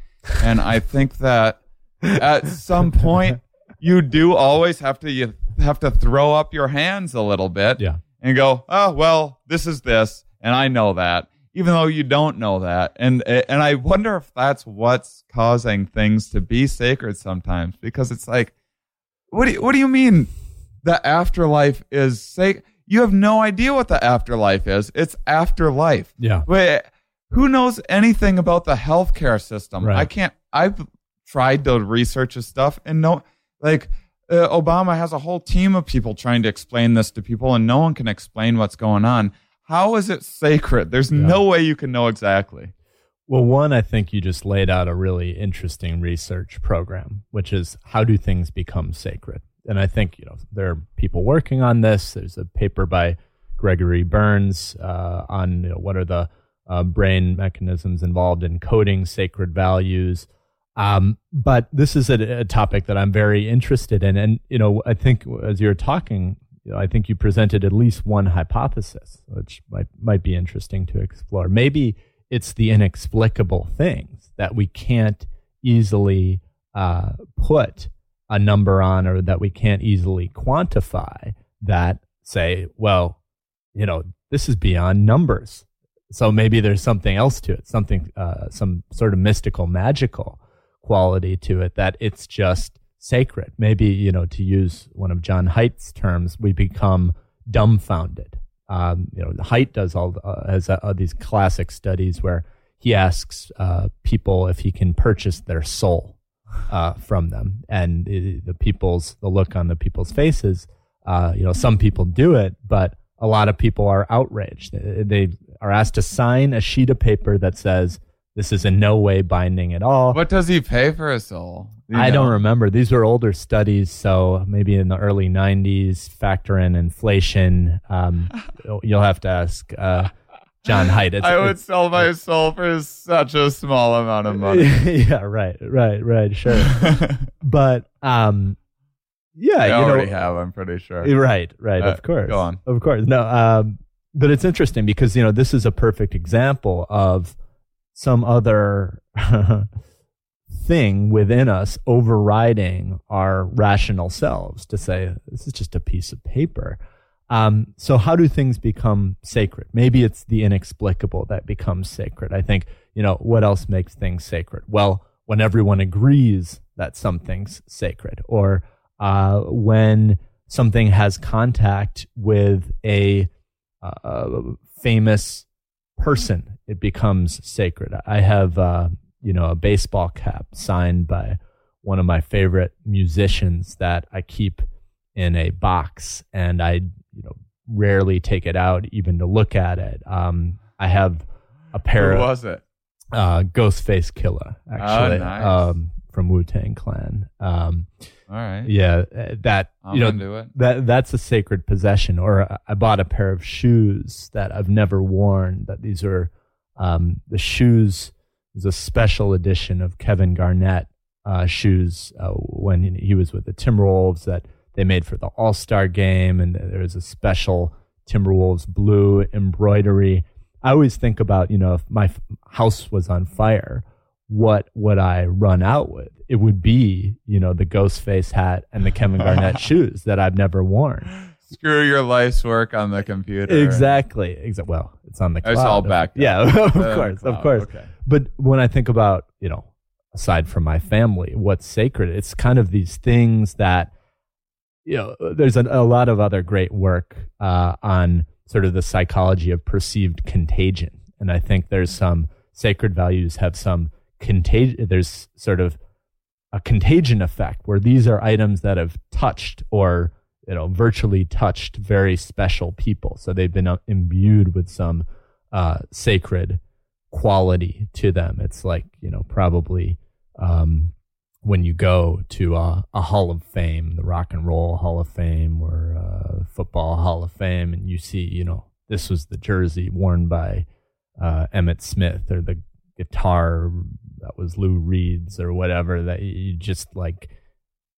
And I think that at some point, you do always have to... You, have to throw up your hands a little bit yeah. and go, oh, well, this is this, and I know that, even though you don't know that. And and I wonder if that's what's causing things to be sacred sometimes, because it's like, what do you, what do you mean the afterlife is sacred? You have no idea what the afterlife is. It's afterlife. Yeah. Wait, who knows anything about the healthcare system? Right. I can't, I've tried to research this stuff and no, like, Uh, Obama has a whole team of people trying to explain this to people, and no one can explain what's going on. How is it sacred? There's yeah. no way you can know exactly. Well, one, I think you just laid out a really interesting research program, which is how do things become sacred? And I think, you know, there are people working on this. There's a paper by Gregory Burns uh, on you know, what are the uh, brain mechanisms involved in coding sacred values. Um, but this is a, a topic that I'm very interested in. And, you know, I think as you're talking, you know, I think you presented at least one hypothesis, which might, might be interesting to explore. Maybe it's the inexplicable things that we can't easily uh, put a number on, or that we can't easily quantify, that say, well, you know, this is beyond numbers. So maybe there's something else to it, something, uh, some sort of mystical, magical quality to it, that it's just sacred. Maybe, you know, to use one of John Haidt's terms, we become dumbfounded. Um, you know, Haidt does all uh, has uh, these classic studies where he asks uh, people if he can purchase their soul uh, from them, and it, the people's the look on the people's faces. Uh, you know, some people do it, but a lot of people are outraged. They, they are asked to sign a sheet of paper that says, this is in no way binding at all. What does he pay for a soul? Do I know? Don't remember. These were older studies, so maybe in the early nineties, factor in inflation. Um, you'll have to ask uh, John Haidt. It's, I would it's, sell my soul for such a small amount of money. Yeah, right, right, right, sure. But, um, yeah. I you already know, have, I'm pretty sure. Right, right, uh, of course. Go on. Of course. No, um, but it's interesting because, you know, this is a perfect example of some other thing within us overriding our rational selves to say, this is just a piece of paper. Um, so how do things become sacred? Maybe it's the inexplicable that becomes sacred. I think, you know, what else makes things sacred? Well, when everyone agrees that something's sacred, or uh, when something has contact with a uh, famous person, it becomes sacred. I have, uh, you know, a baseball cap signed by one of my favorite musicians that I keep in a box, and I, you know, rarely take it out even to look at it. Um, I have a pair. Who was it? Uh, Ghostface Killah, actually, oh, nice. um, from Wu-Tang Clan. Um, All right. Yeah, that I'm you know it. that that's a sacred possession. Or I bought a pair of shoes that I've never worn. That these are um, the shoes. Is a special edition of Kevin Garnett uh, shoes uh, when he was with the Timberwolves that they made for the All-Star game, and there was a special Timberwolves blue embroidery. I always think about, you know, if my house was on fire, what would I run out with? It would be, you know, the Ghostface hat and the Kevin Garnett shoes that I've never worn. Screw your life's work on the computer. Exactly. Exactly. Well, it's on the cloud. It's all back. Yeah, of course, of course. Okay. But when I think about, you know, aside from my family, what's sacred, it's kind of these things that, you know, there's a, a lot of other great work uh, on sort of the psychology of perceived contagion. And I think there's some sacred values have some contagion, there's sort of a contagion effect where these are items that have touched or, you know, virtually touched very special people. So they've been imbued with some uh, sacred quality to them. It's like, you know, probably um, when you go to a, a Hall of Fame, the Rock and Roll Hall of Fame or uh, Football Hall of Fame, and you see, you know, this was the jersey worn by uh, Emmitt Smith, or the guitar that was Lou Reed's, or whatever, that you just like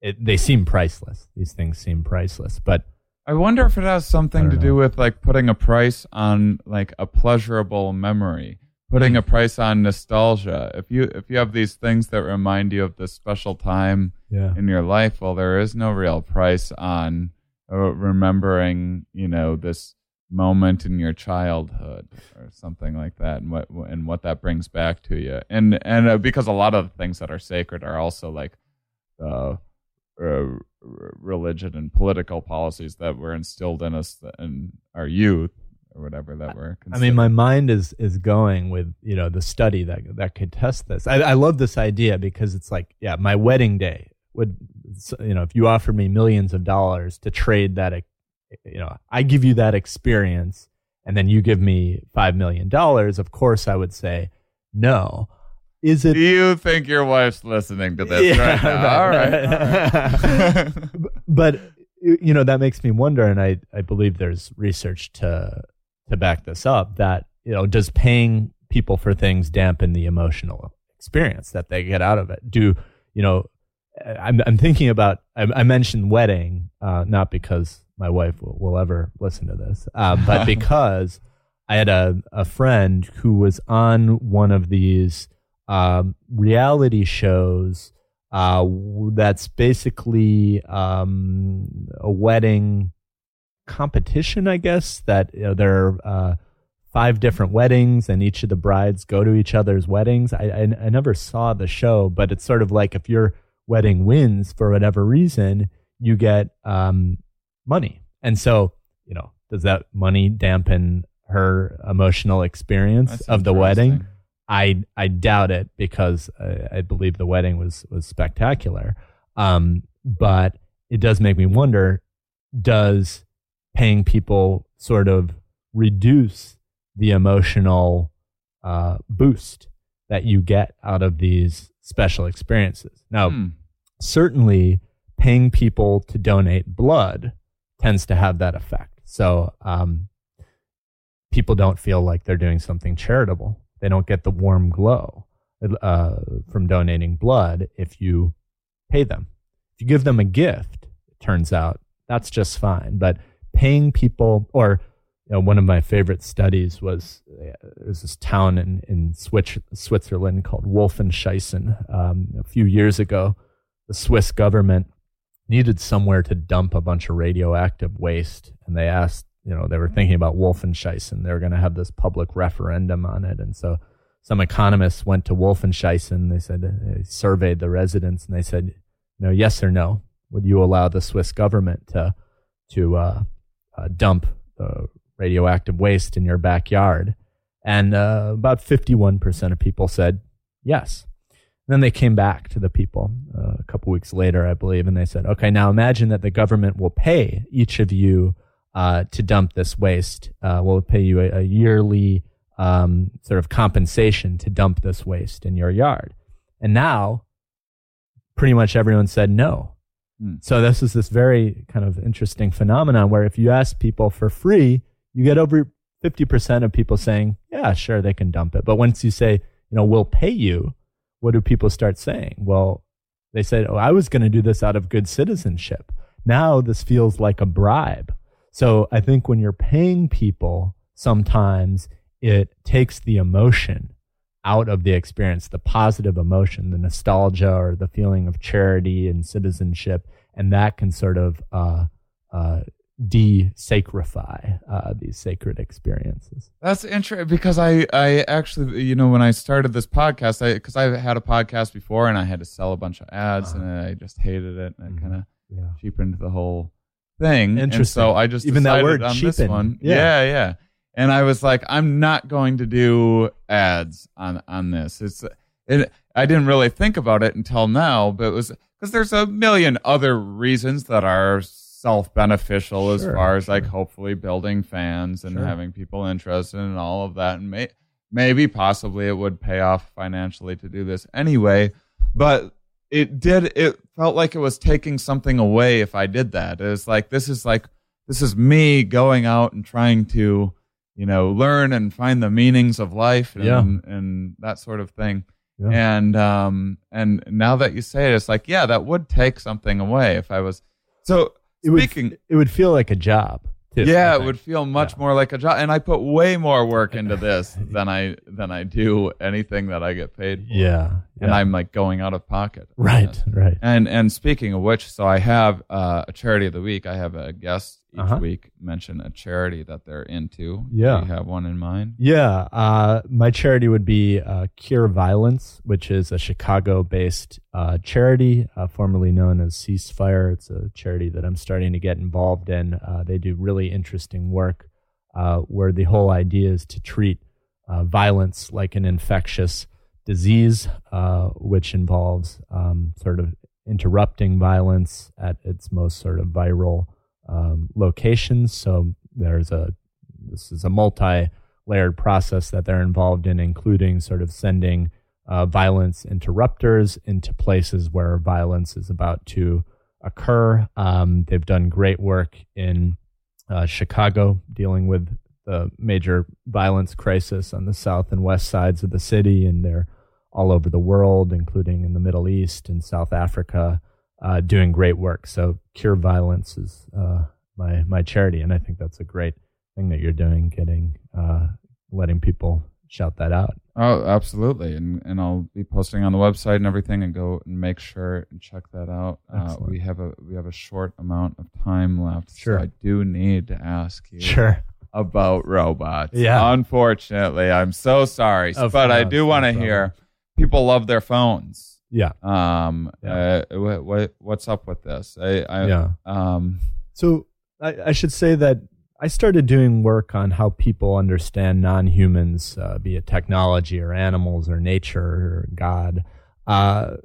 it, they seem priceless. These things seem priceless. But I wonder if it has something to know. do with like putting a price on like a pleasurable memory, putting a price on nostalgia. If you if you have these things that remind you of this special time yeah. in your life, well, there is no real price on remembering, you know, this moment in your childhood or something like that, and what and what that brings back to you, and and uh, because a lot of things that are sacred are also like uh, uh religion and political policies that were instilled in us in our youth or whatever that were considered. I mean, my mind is is going with, you know, the study that that could test this. I, I love this idea because it's like, yeah, my wedding day would, you know, if you offered me millions of dollars to trade that, you know, I give you that experience and then you give me five million dollars, of course I would say no. Is it? Do you think your wife's listening to this yeah, right now? All right. All right. But, you know, that makes me wonder, and I, I believe there's research to to back this up, that, you know, does paying people for things dampen the emotional experience that they get out of it? Do, you know, I'm, I'm thinking about, I, I mentioned wedding, uh, not because my wife will, will ever listen to this, uh, but because I had a, a friend who was on one of these um, reality shows uh, that's basically um, a wedding competition, I guess, that, you know, there are uh, five different weddings and each of the brides go to each other's weddings. I, I, I never saw the show, but it's sort of like if your wedding wins for whatever reason, you get um, money. And so, you know, does that money dampen her emotional experience That's of the wedding? I I doubt it, because I, I believe the wedding was was spectacular. Um, but it does make me wonder, does paying people sort of reduce the emotional uh, boost that you get out of these special experiences? Now, hmm. certainly paying people to donate blood tends to have that effect. So um, people don't feel like they're doing something charitable. They don't get the warm glow uh, from donating blood if you pay them. If you give them a gift, it turns out that's just fine. But paying people, or, you know, one of my favorite studies was uh, there's this town in, in Switch, Switzerland called Wolfenschiessen. Um, a few years ago, the Swiss government needed somewhere to dump a bunch of radioactive waste. And they asked, you know, they were thinking about Wolfenschiessen. They were going to have this public referendum on it. And so some economists went to Wolfenschiessen. They said, they surveyed the residents and they said, you know, yes or no, would you allow the Swiss government to, to uh, uh, dump uh, radioactive waste in your backyard? And uh, about fifty-one percent of people said yes. Then they came back to the people uh, a couple weeks later, I believe, and they said, okay, now imagine that the government will pay each of you uh, to dump this waste. Uh, we'll pay you a, a yearly um, sort of compensation to dump this waste in your yard. And now pretty much everyone said no. Hmm. So this is this very kind of interesting phenomenon where if you ask people for free, you get over fifty percent of people saying, yeah, sure, they can dump it. But once you say, you know, we'll pay you, what do people start saying? Well, they said, oh, I was going to do this out of good citizenship. Now this feels like a bribe. So I think when you're paying people, sometimes it takes the emotion out of the experience, the positive emotion, the nostalgia or the feeling of charity and citizenship, and that can sort of uh, uh, de-sacrify uh, these sacred experiences. That's interesting, because I, I actually, you know, when I started this podcast, I because I had a podcast before and I had to sell a bunch of ads uh-huh. and I just hated it, and it mm-hmm. kind of yeah. cheapened the whole thing. Interesting. And so I just even decided that word on cheapen. This one. Yeah. yeah, yeah. And I was like, I'm not going to do ads on on this. It's it, I didn't really think about it until now, but it was because there's a million other reasons that are self-beneficial sure, as far as sure. like hopefully building fans and sure. having people interested in all of that. And may, maybe possibly it would pay off financially to do this anyway. But it did. It felt like it was taking something away if I did that. It was like, this is like, this is me going out and trying to, you know, learn and find the meanings of life and, yeah. and, and that sort of thing. Yeah. And um, and now that you say it, it's like, yeah, that would take something away if I was. So. It would, Speaking, it would feel like a job. Too, yeah, it would feel much yeah. more like a job. And I put way more work into this than I than I do anything that I get paid for. Yeah. And yeah. I'm like going out of pocket. Right, this. right. And and speaking of which, so I have uh, a charity of the week. I have a guest each uh-huh. week mention a charity that they're into. Yeah. Do you have one in mind? Yeah. Uh, my charity would be uh, Cure Violence, which is a Chicago-based uh, charity, uh, formerly known as Ceasefire. It's a charity that I'm starting to get involved in. Uh, they do really interesting work uh, where the whole idea is to treat uh, violence like an infectious disease, uh, which involves um, sort of interrupting violence at its most sort of viral um, locations. So there's a, this is a multi-layered process that they're involved in, including sort of sending uh, violence interrupters into places where violence is about to occur. Um, they've done great work in uh, Chicago dealing with the major violence crisis on the south and west sides of the city, and they're all over the world, including in the Middle East and South Africa, uh, doing great work. So Cure Violence is uh, my my charity, and I think that's a great thing that you're doing, getting uh, letting people shout that out. Oh, absolutely, and and I'll be posting on the website and everything, and go and make sure and check that out. Uh, we have a we have a short amount of time left, sure. so I do need to ask you. Sure. About robots. Yeah. Unfortunately, I'm so sorry. Of but course, I do want to hear people love their phones. Yeah. Um, yeah. Uh, what, what, what's up with this? I, I, yeah. Um, so I, I should say that I started doing work on how people understand non-humans, uh, be it technology or animals or nature or God, uh,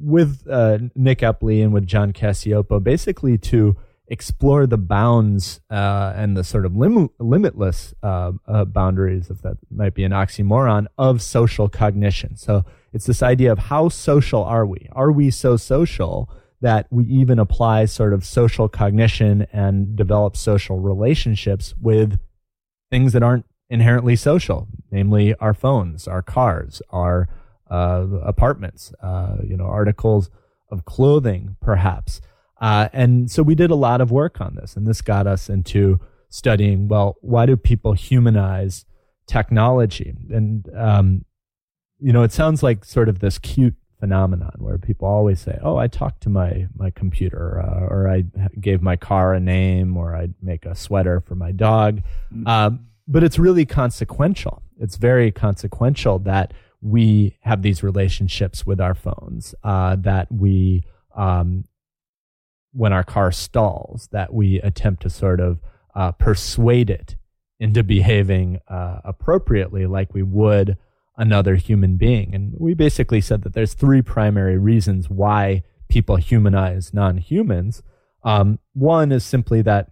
with uh, Nick Epley and with John Cassiopo, basically to explore the bounds uh, and the sort of lim- limitless uh, uh, boundaries, if that might be an oxymoron, of social cognition. So it's this idea of how social are we? Are we so social that we even apply sort of social cognition and develop social relationships with things that aren't inherently social, namely our phones, our cars, our uh, apartments, uh, you know, articles of clothing, perhaps. Uh, and so we did a lot of work on this, and this got us into studying, well, why do people humanize technology? And, um, you know, it sounds like sort of this cute phenomenon where people always say, oh, I talked to my, my computer, uh, or I gave my car a name, or I'd make a sweater for my dog. Mm-hmm. Uh, but it's really consequential. It's very consequential that we have these relationships with our phones, uh, that we... Um, when our car stalls, that we attempt to sort of uh, persuade it into behaving uh, appropriately like we would another human being. And we basically said that there's three primary reasons why people humanize non-humans. Um, one is simply that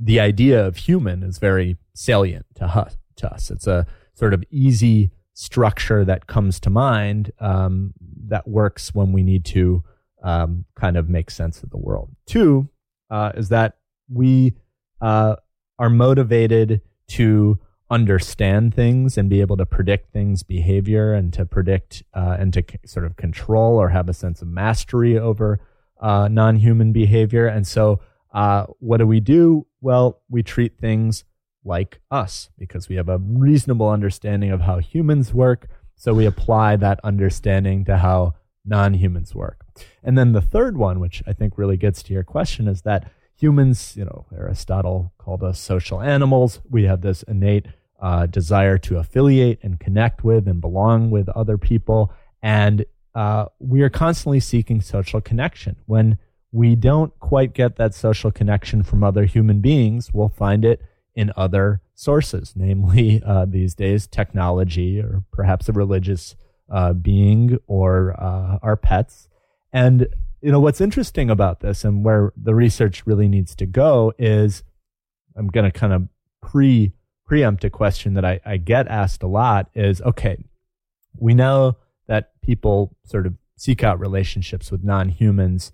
the idea of human is very salient to us. It's a sort of easy structure that comes to mind um, that works when we need to Um, kind of make sense of the world. Two uh, is that we uh, are motivated to understand things and be able to predict things' behavior and to predict uh, and to c- sort of control or have a sense of mastery over uh, non-human behavior. And so uh, what do we do? Well, we treat things like us because we have a reasonable understanding of how humans work. So we apply that understanding to how non-humans work. And then the third one, which I think really gets to your question, is that humans, you know, Aristotle called us social animals. We have this innate uh, desire to affiliate and connect with and belong with other people. And uh, we are constantly seeking social connection. When we don't quite get that social connection from other human beings, we'll find it in other sources, namely uh, these days technology, or perhaps a religious uh, being, or uh, our pets. And you know what's interesting about this, and where the research really needs to go, is I'm going to kind of pre preempt a question that I, I get asked a lot is, okay, we know that people sort of seek out relationships with non-humans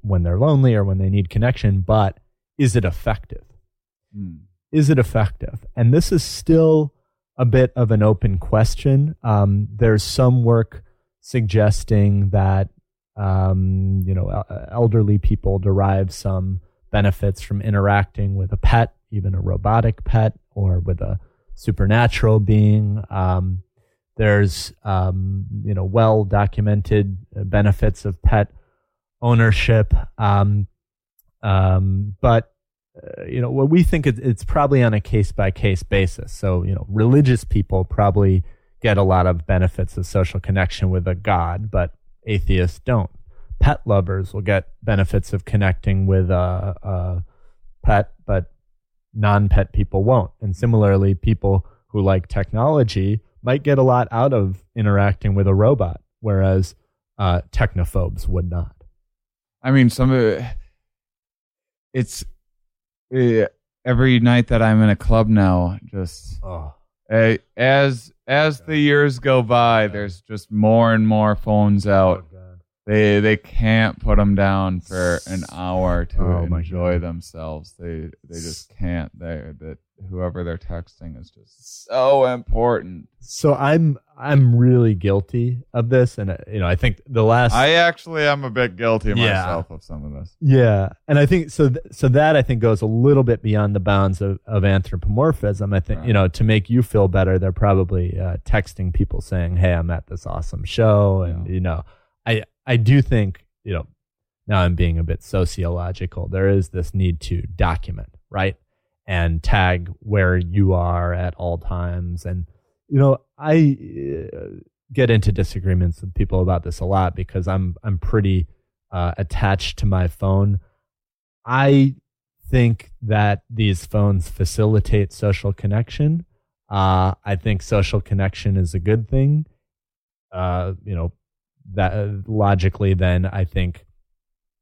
when they're lonely or when they need connection, but is it effective? Mm. Is it effective? And this is still a bit of an open question. Um, there's some work suggesting that um, you know, elderly people derive some benefits from interacting with a pet, even a robotic pet, or with a supernatural being. Um, there's um, you know, well-documented benefits of pet ownership, um, um, but uh, you know what we think it, it's probably on a case-by-case basis. So you know, religious people probably get a lot of benefits of social connection with a god, but atheists don't. Pet lovers will get benefits of connecting with a, a pet, but non-pet people won't. And similarly, people who like technology might get a lot out of interacting with a robot, whereas uh, technophobes would not. I mean, some of it, it's uh, every night that I'm in a club now, just oh. uh, as as God. The years go by, God. There's just more and more phones out. Oh, they they can't put them down for an hour to oh, enjoy themselves. They they just can't. They that whoever they're texting is just so important. So I'm I'm really guilty of this, and you know I think the last I actually am a bit guilty yeah. myself of some of this. Yeah, and I think so. Th- so that I think goes a little bit beyond the bounds of, of anthropomorphism. I think right. you know to make you feel better, they're probably uh, texting people saying, "Hey, I'm at this awesome show," and yeah. you know I I do think you know now I'm being a bit sociological. There is this need to document, right? And tag where you are at all times. And, you know, I uh, get into disagreements with people about this a lot because I'm I'm pretty uh, attached to my phone. I think that these phones facilitate social connection. Uh, I think social connection is a good thing. Uh, you know, that uh, logically then I think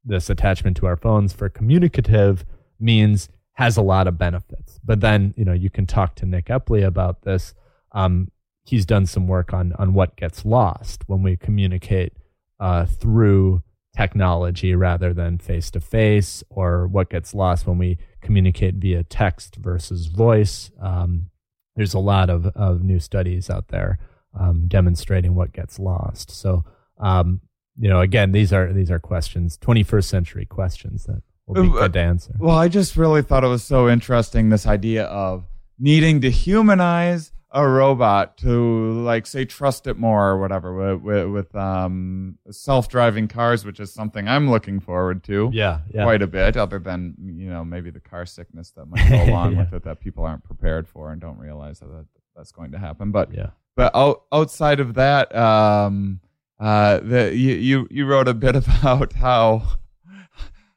this attachment to our phones for communicative means has a lot of benefits. But then, you know, you can talk to Nick Epley about this. Um, he's done some work on on what gets lost when we communicate uh, through technology rather than face-to-face, or what gets lost when we communicate via text versus voice. Um, there's a lot of, of new studies out there um, demonstrating what gets lost. So, um, you know, again, these are these are questions, twenty-first century questions that will be good to answer. Well, I just really thought it was so interesting, this idea of needing to humanize a robot to, like, say, trust it more or whatever with, with um, self-driving cars, which is something I'm looking forward to yeah, yeah. quite a bit, other than, you know, maybe the car sickness that might go along yeah. with it that people aren't prepared for and don't realize that, that that's going to happen. But yeah. but out, outside of that, um, uh, the, you, you, you wrote a bit about how...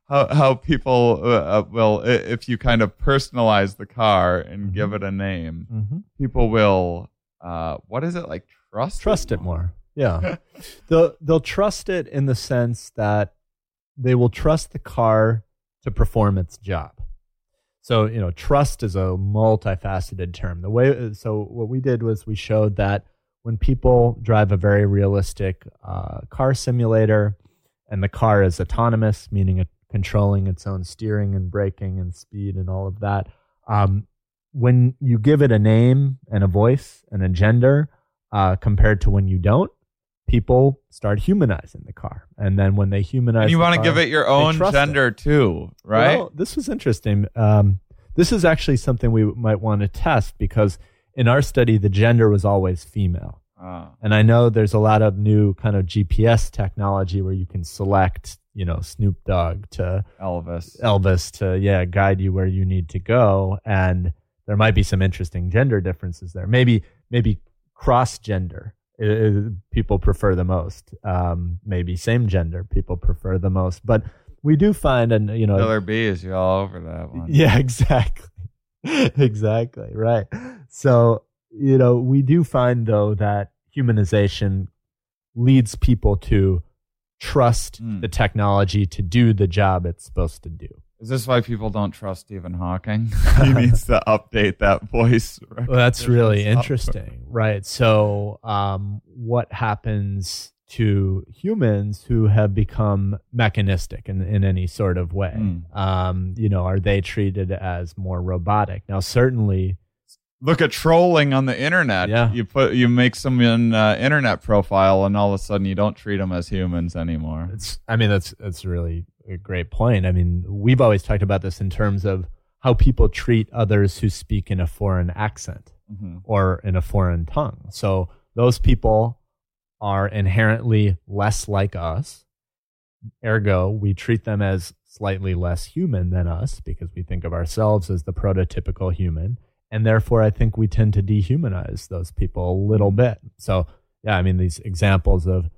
How how people uh, will, if you kind of personalize the car and mm-hmm. give it a name, mm-hmm. people will uh, what is it like trust trust it more? It more. Yeah, they'll they'll trust it in the sense that they will trust the car to perform its job. So you know, trust is a multifaceted term. The way so what we did was we showed that when people drive a very realistic uh, car simulator, and the car is autonomous, meaning it controlling its own steering and braking and speed and all of that. Um, when you give it a name and a voice and a gender uh, compared to when you don't, people start humanizing the car. And then when they humanize and you the want car, to give it your own gender it. Too, right? Well, this was interesting. Um, this is actually something we might want to test because in our study, the gender was always female. Uh, and I know there's a lot of new kind of G P S technology where you can select, you know, Snoop Dogg to Elvis, Elvis to, yeah, guide you where you need to go. And there might be some interesting gender differences there. Maybe, maybe cross gender people prefer the most. Um, maybe same gender people prefer the most. But we do find, and you know, Miller B is all over that one. Yeah, exactly, exactly, right. So you know, we do find though that humanization leads people to trust mm. the technology to do the job it's supposed to do. Is this why people don't trust Stephen Hawking? He needs to update that voice. Well, that's really software. Interesting, right? So, um, what happens to humans who have become mechanistic in, in any sort of way? Mm. Um, you know, are they treated as more robotic? Now, certainly. Look at trolling on the internet. Yeah. You put you make someone uh, internet profile, and all of a sudden you don't treat them as humans anymore. It's, I mean, that's that's really a great point. I mean, we've always talked about this in terms of how people treat others who speak in a foreign accent mm-hmm. or in a foreign tongue. So those people are inherently less like us. Ergo, we treat them as slightly less human than us because we think of ourselves as the prototypical human. And therefore, I think we tend to dehumanize those people a little bit. So, yeah, I mean, these examples of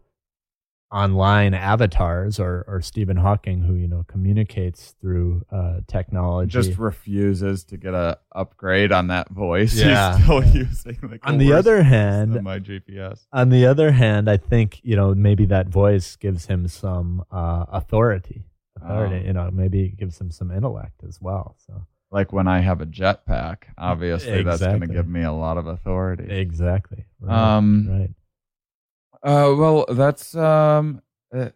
online avatars or, or Stephen Hawking, who, you know, communicates through uh, technology. Just refuses to get a upgrade on that voice. Yeah. He's still using like on the other hand, my G P S. On the other hand, I think, you know, maybe that voice gives him some uh, authority. authority. Oh. You know, maybe it gives him some intellect as well. So. Like when I have a jetpack, obviously exactly. That's going to give me a lot of authority. Exactly. Right. Um, right. Uh, well, that's. Um, I,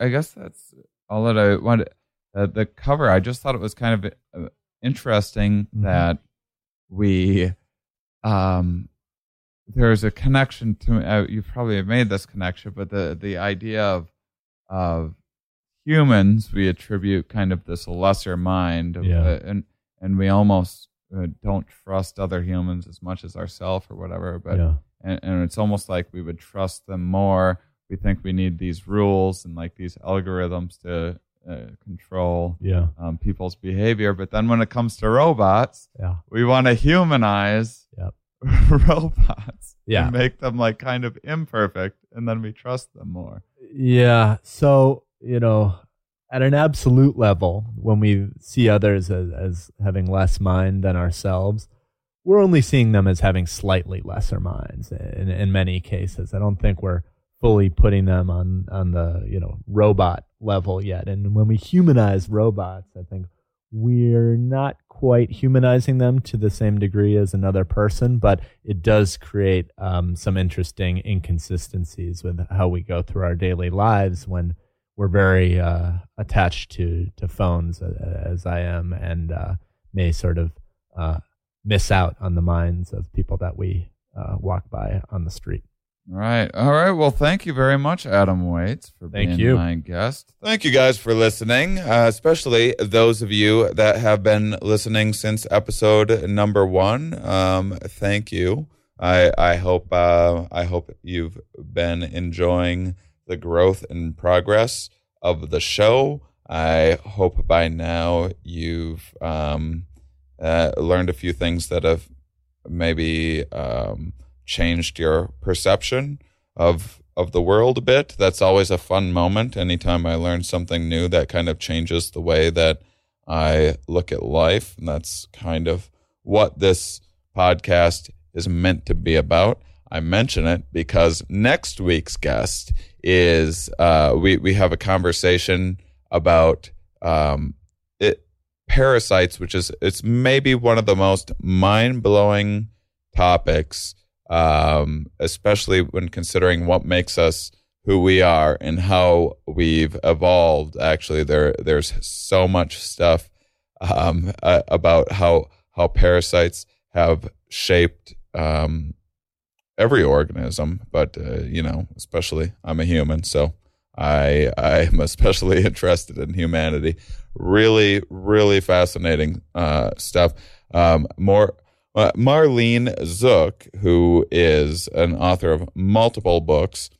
I guess that's all that I wanted. Uh, the cover, I just thought it was kind of interesting mm-hmm. that we. Um, there's a connection to. Uh, you probably have made this connection, but the the idea of of humans, we attribute kind of this lesser mind, of, yeah. uh, and. And we almost uh, don't trust other humans as much as ourselves or whatever. But yeah. and, and it's almost like we would trust them more. We think we need these rules and like these algorithms to uh, control yeah. um, people's behavior. But then when it comes to robots, yeah. we want to humanize yep. robots yeah. and make them like kind of imperfect. And then we trust them more. Yeah. So, you know. At an absolute level, when we see others as, as having less mind than ourselves, we're only seeing them as having slightly lesser minds in, in many cases. I don't think we're fully putting them on, on the, you know, robot level yet. And when we humanize robots, I think we're not quite humanizing them to the same degree as another person, but it does create um, some interesting inconsistencies with how we go through our daily lives when we're very uh, attached to, to phones, uh, as I am, and uh, may sort of uh, miss out on the minds of people that we uh, walk by on the street. All right. All right. Well, thank you very much, Adam Waytz, for thank being you. my guest. Thank you guys for listening, uh, especially those of you that have been listening since episode number one. Um, thank you. I, I hope uh, I hope you've been enjoying the growth and progress of the show. I hope by now you've um, uh, learned a few things that have maybe um, changed your perception of of the world a bit. That's always a fun moment. Anytime I learn something new, that kind of changes the way that I look at life. And that's kind of what this podcast is meant to be about. I mention it because next week's guest is uh, we we have a conversation about um, it, parasites, which is it's maybe one of the most mind-blowing topics, um, especially when considering what makes us who we are and how we've evolved. Actually, there there's so much stuff um, uh, about how how parasites have shaped. Um, every organism, but uh, you know, especially I'm a human, so I I'm especially interested in humanity. Really, really fascinating uh, stuff. Um, more uh, Marlene Zook, who is an author of multiple books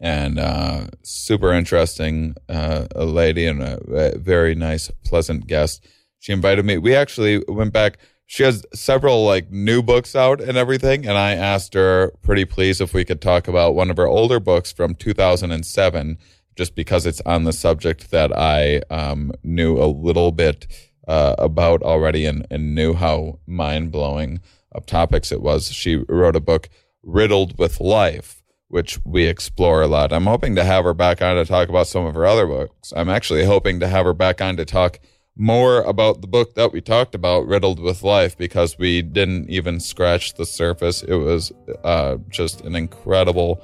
and uh, super interesting uh, a lady and a very nice, pleasant guest. She invited me. We actually went back. She has several like new books out and everything, and I asked her pretty please if we could talk about one of her older books from two thousand seven, just because it's on the subject that I um, knew a little bit uh, about already and, and knew how mind-blowing of topics it was. She wrote a book, Riddled with Life, which we explore a lot. I'm hoping to have her back on to talk about some of her other books. I'm actually hoping to have her back on to talk more about the book that we talked about, Riddled with Life, because we didn't even scratch the surface. It was uh, just an incredible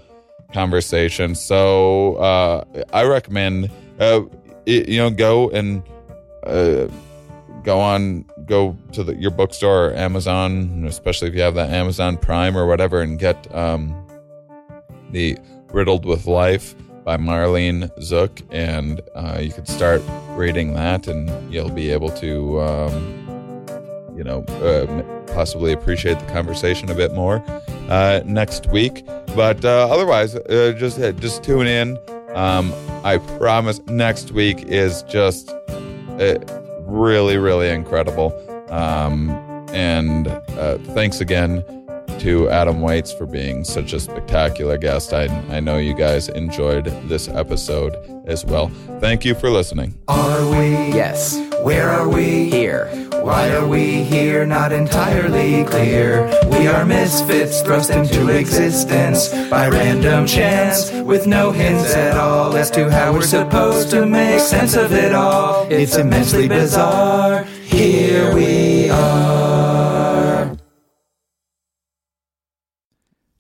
conversation. So uh, I recommend, uh, it, you know, go and uh, go on, go to the, your bookstore or Amazon, especially if you have that Amazon Prime or whatever, and get um, the Riddled with Life by Marlene Zook, and uh, you could start reading that, and you'll be able to, um, you know, uh, possibly appreciate the conversation a bit more uh, next week. But uh, otherwise, uh, just uh, just tune in. Um, I promise next week is just uh, really, really incredible. Um, and uh, thanks again to Adam Waytz for being such a spectacular guest. I, I know you guys enjoyed this episode as well. Thank you for listening. Are we? Yes. Where are we? Here. Why are we here? Not entirely clear. We are misfits thrust into existence by random chance, with no hints at all as to how we're supposed to make sense of it all. It's immensely bizarre. Here we are.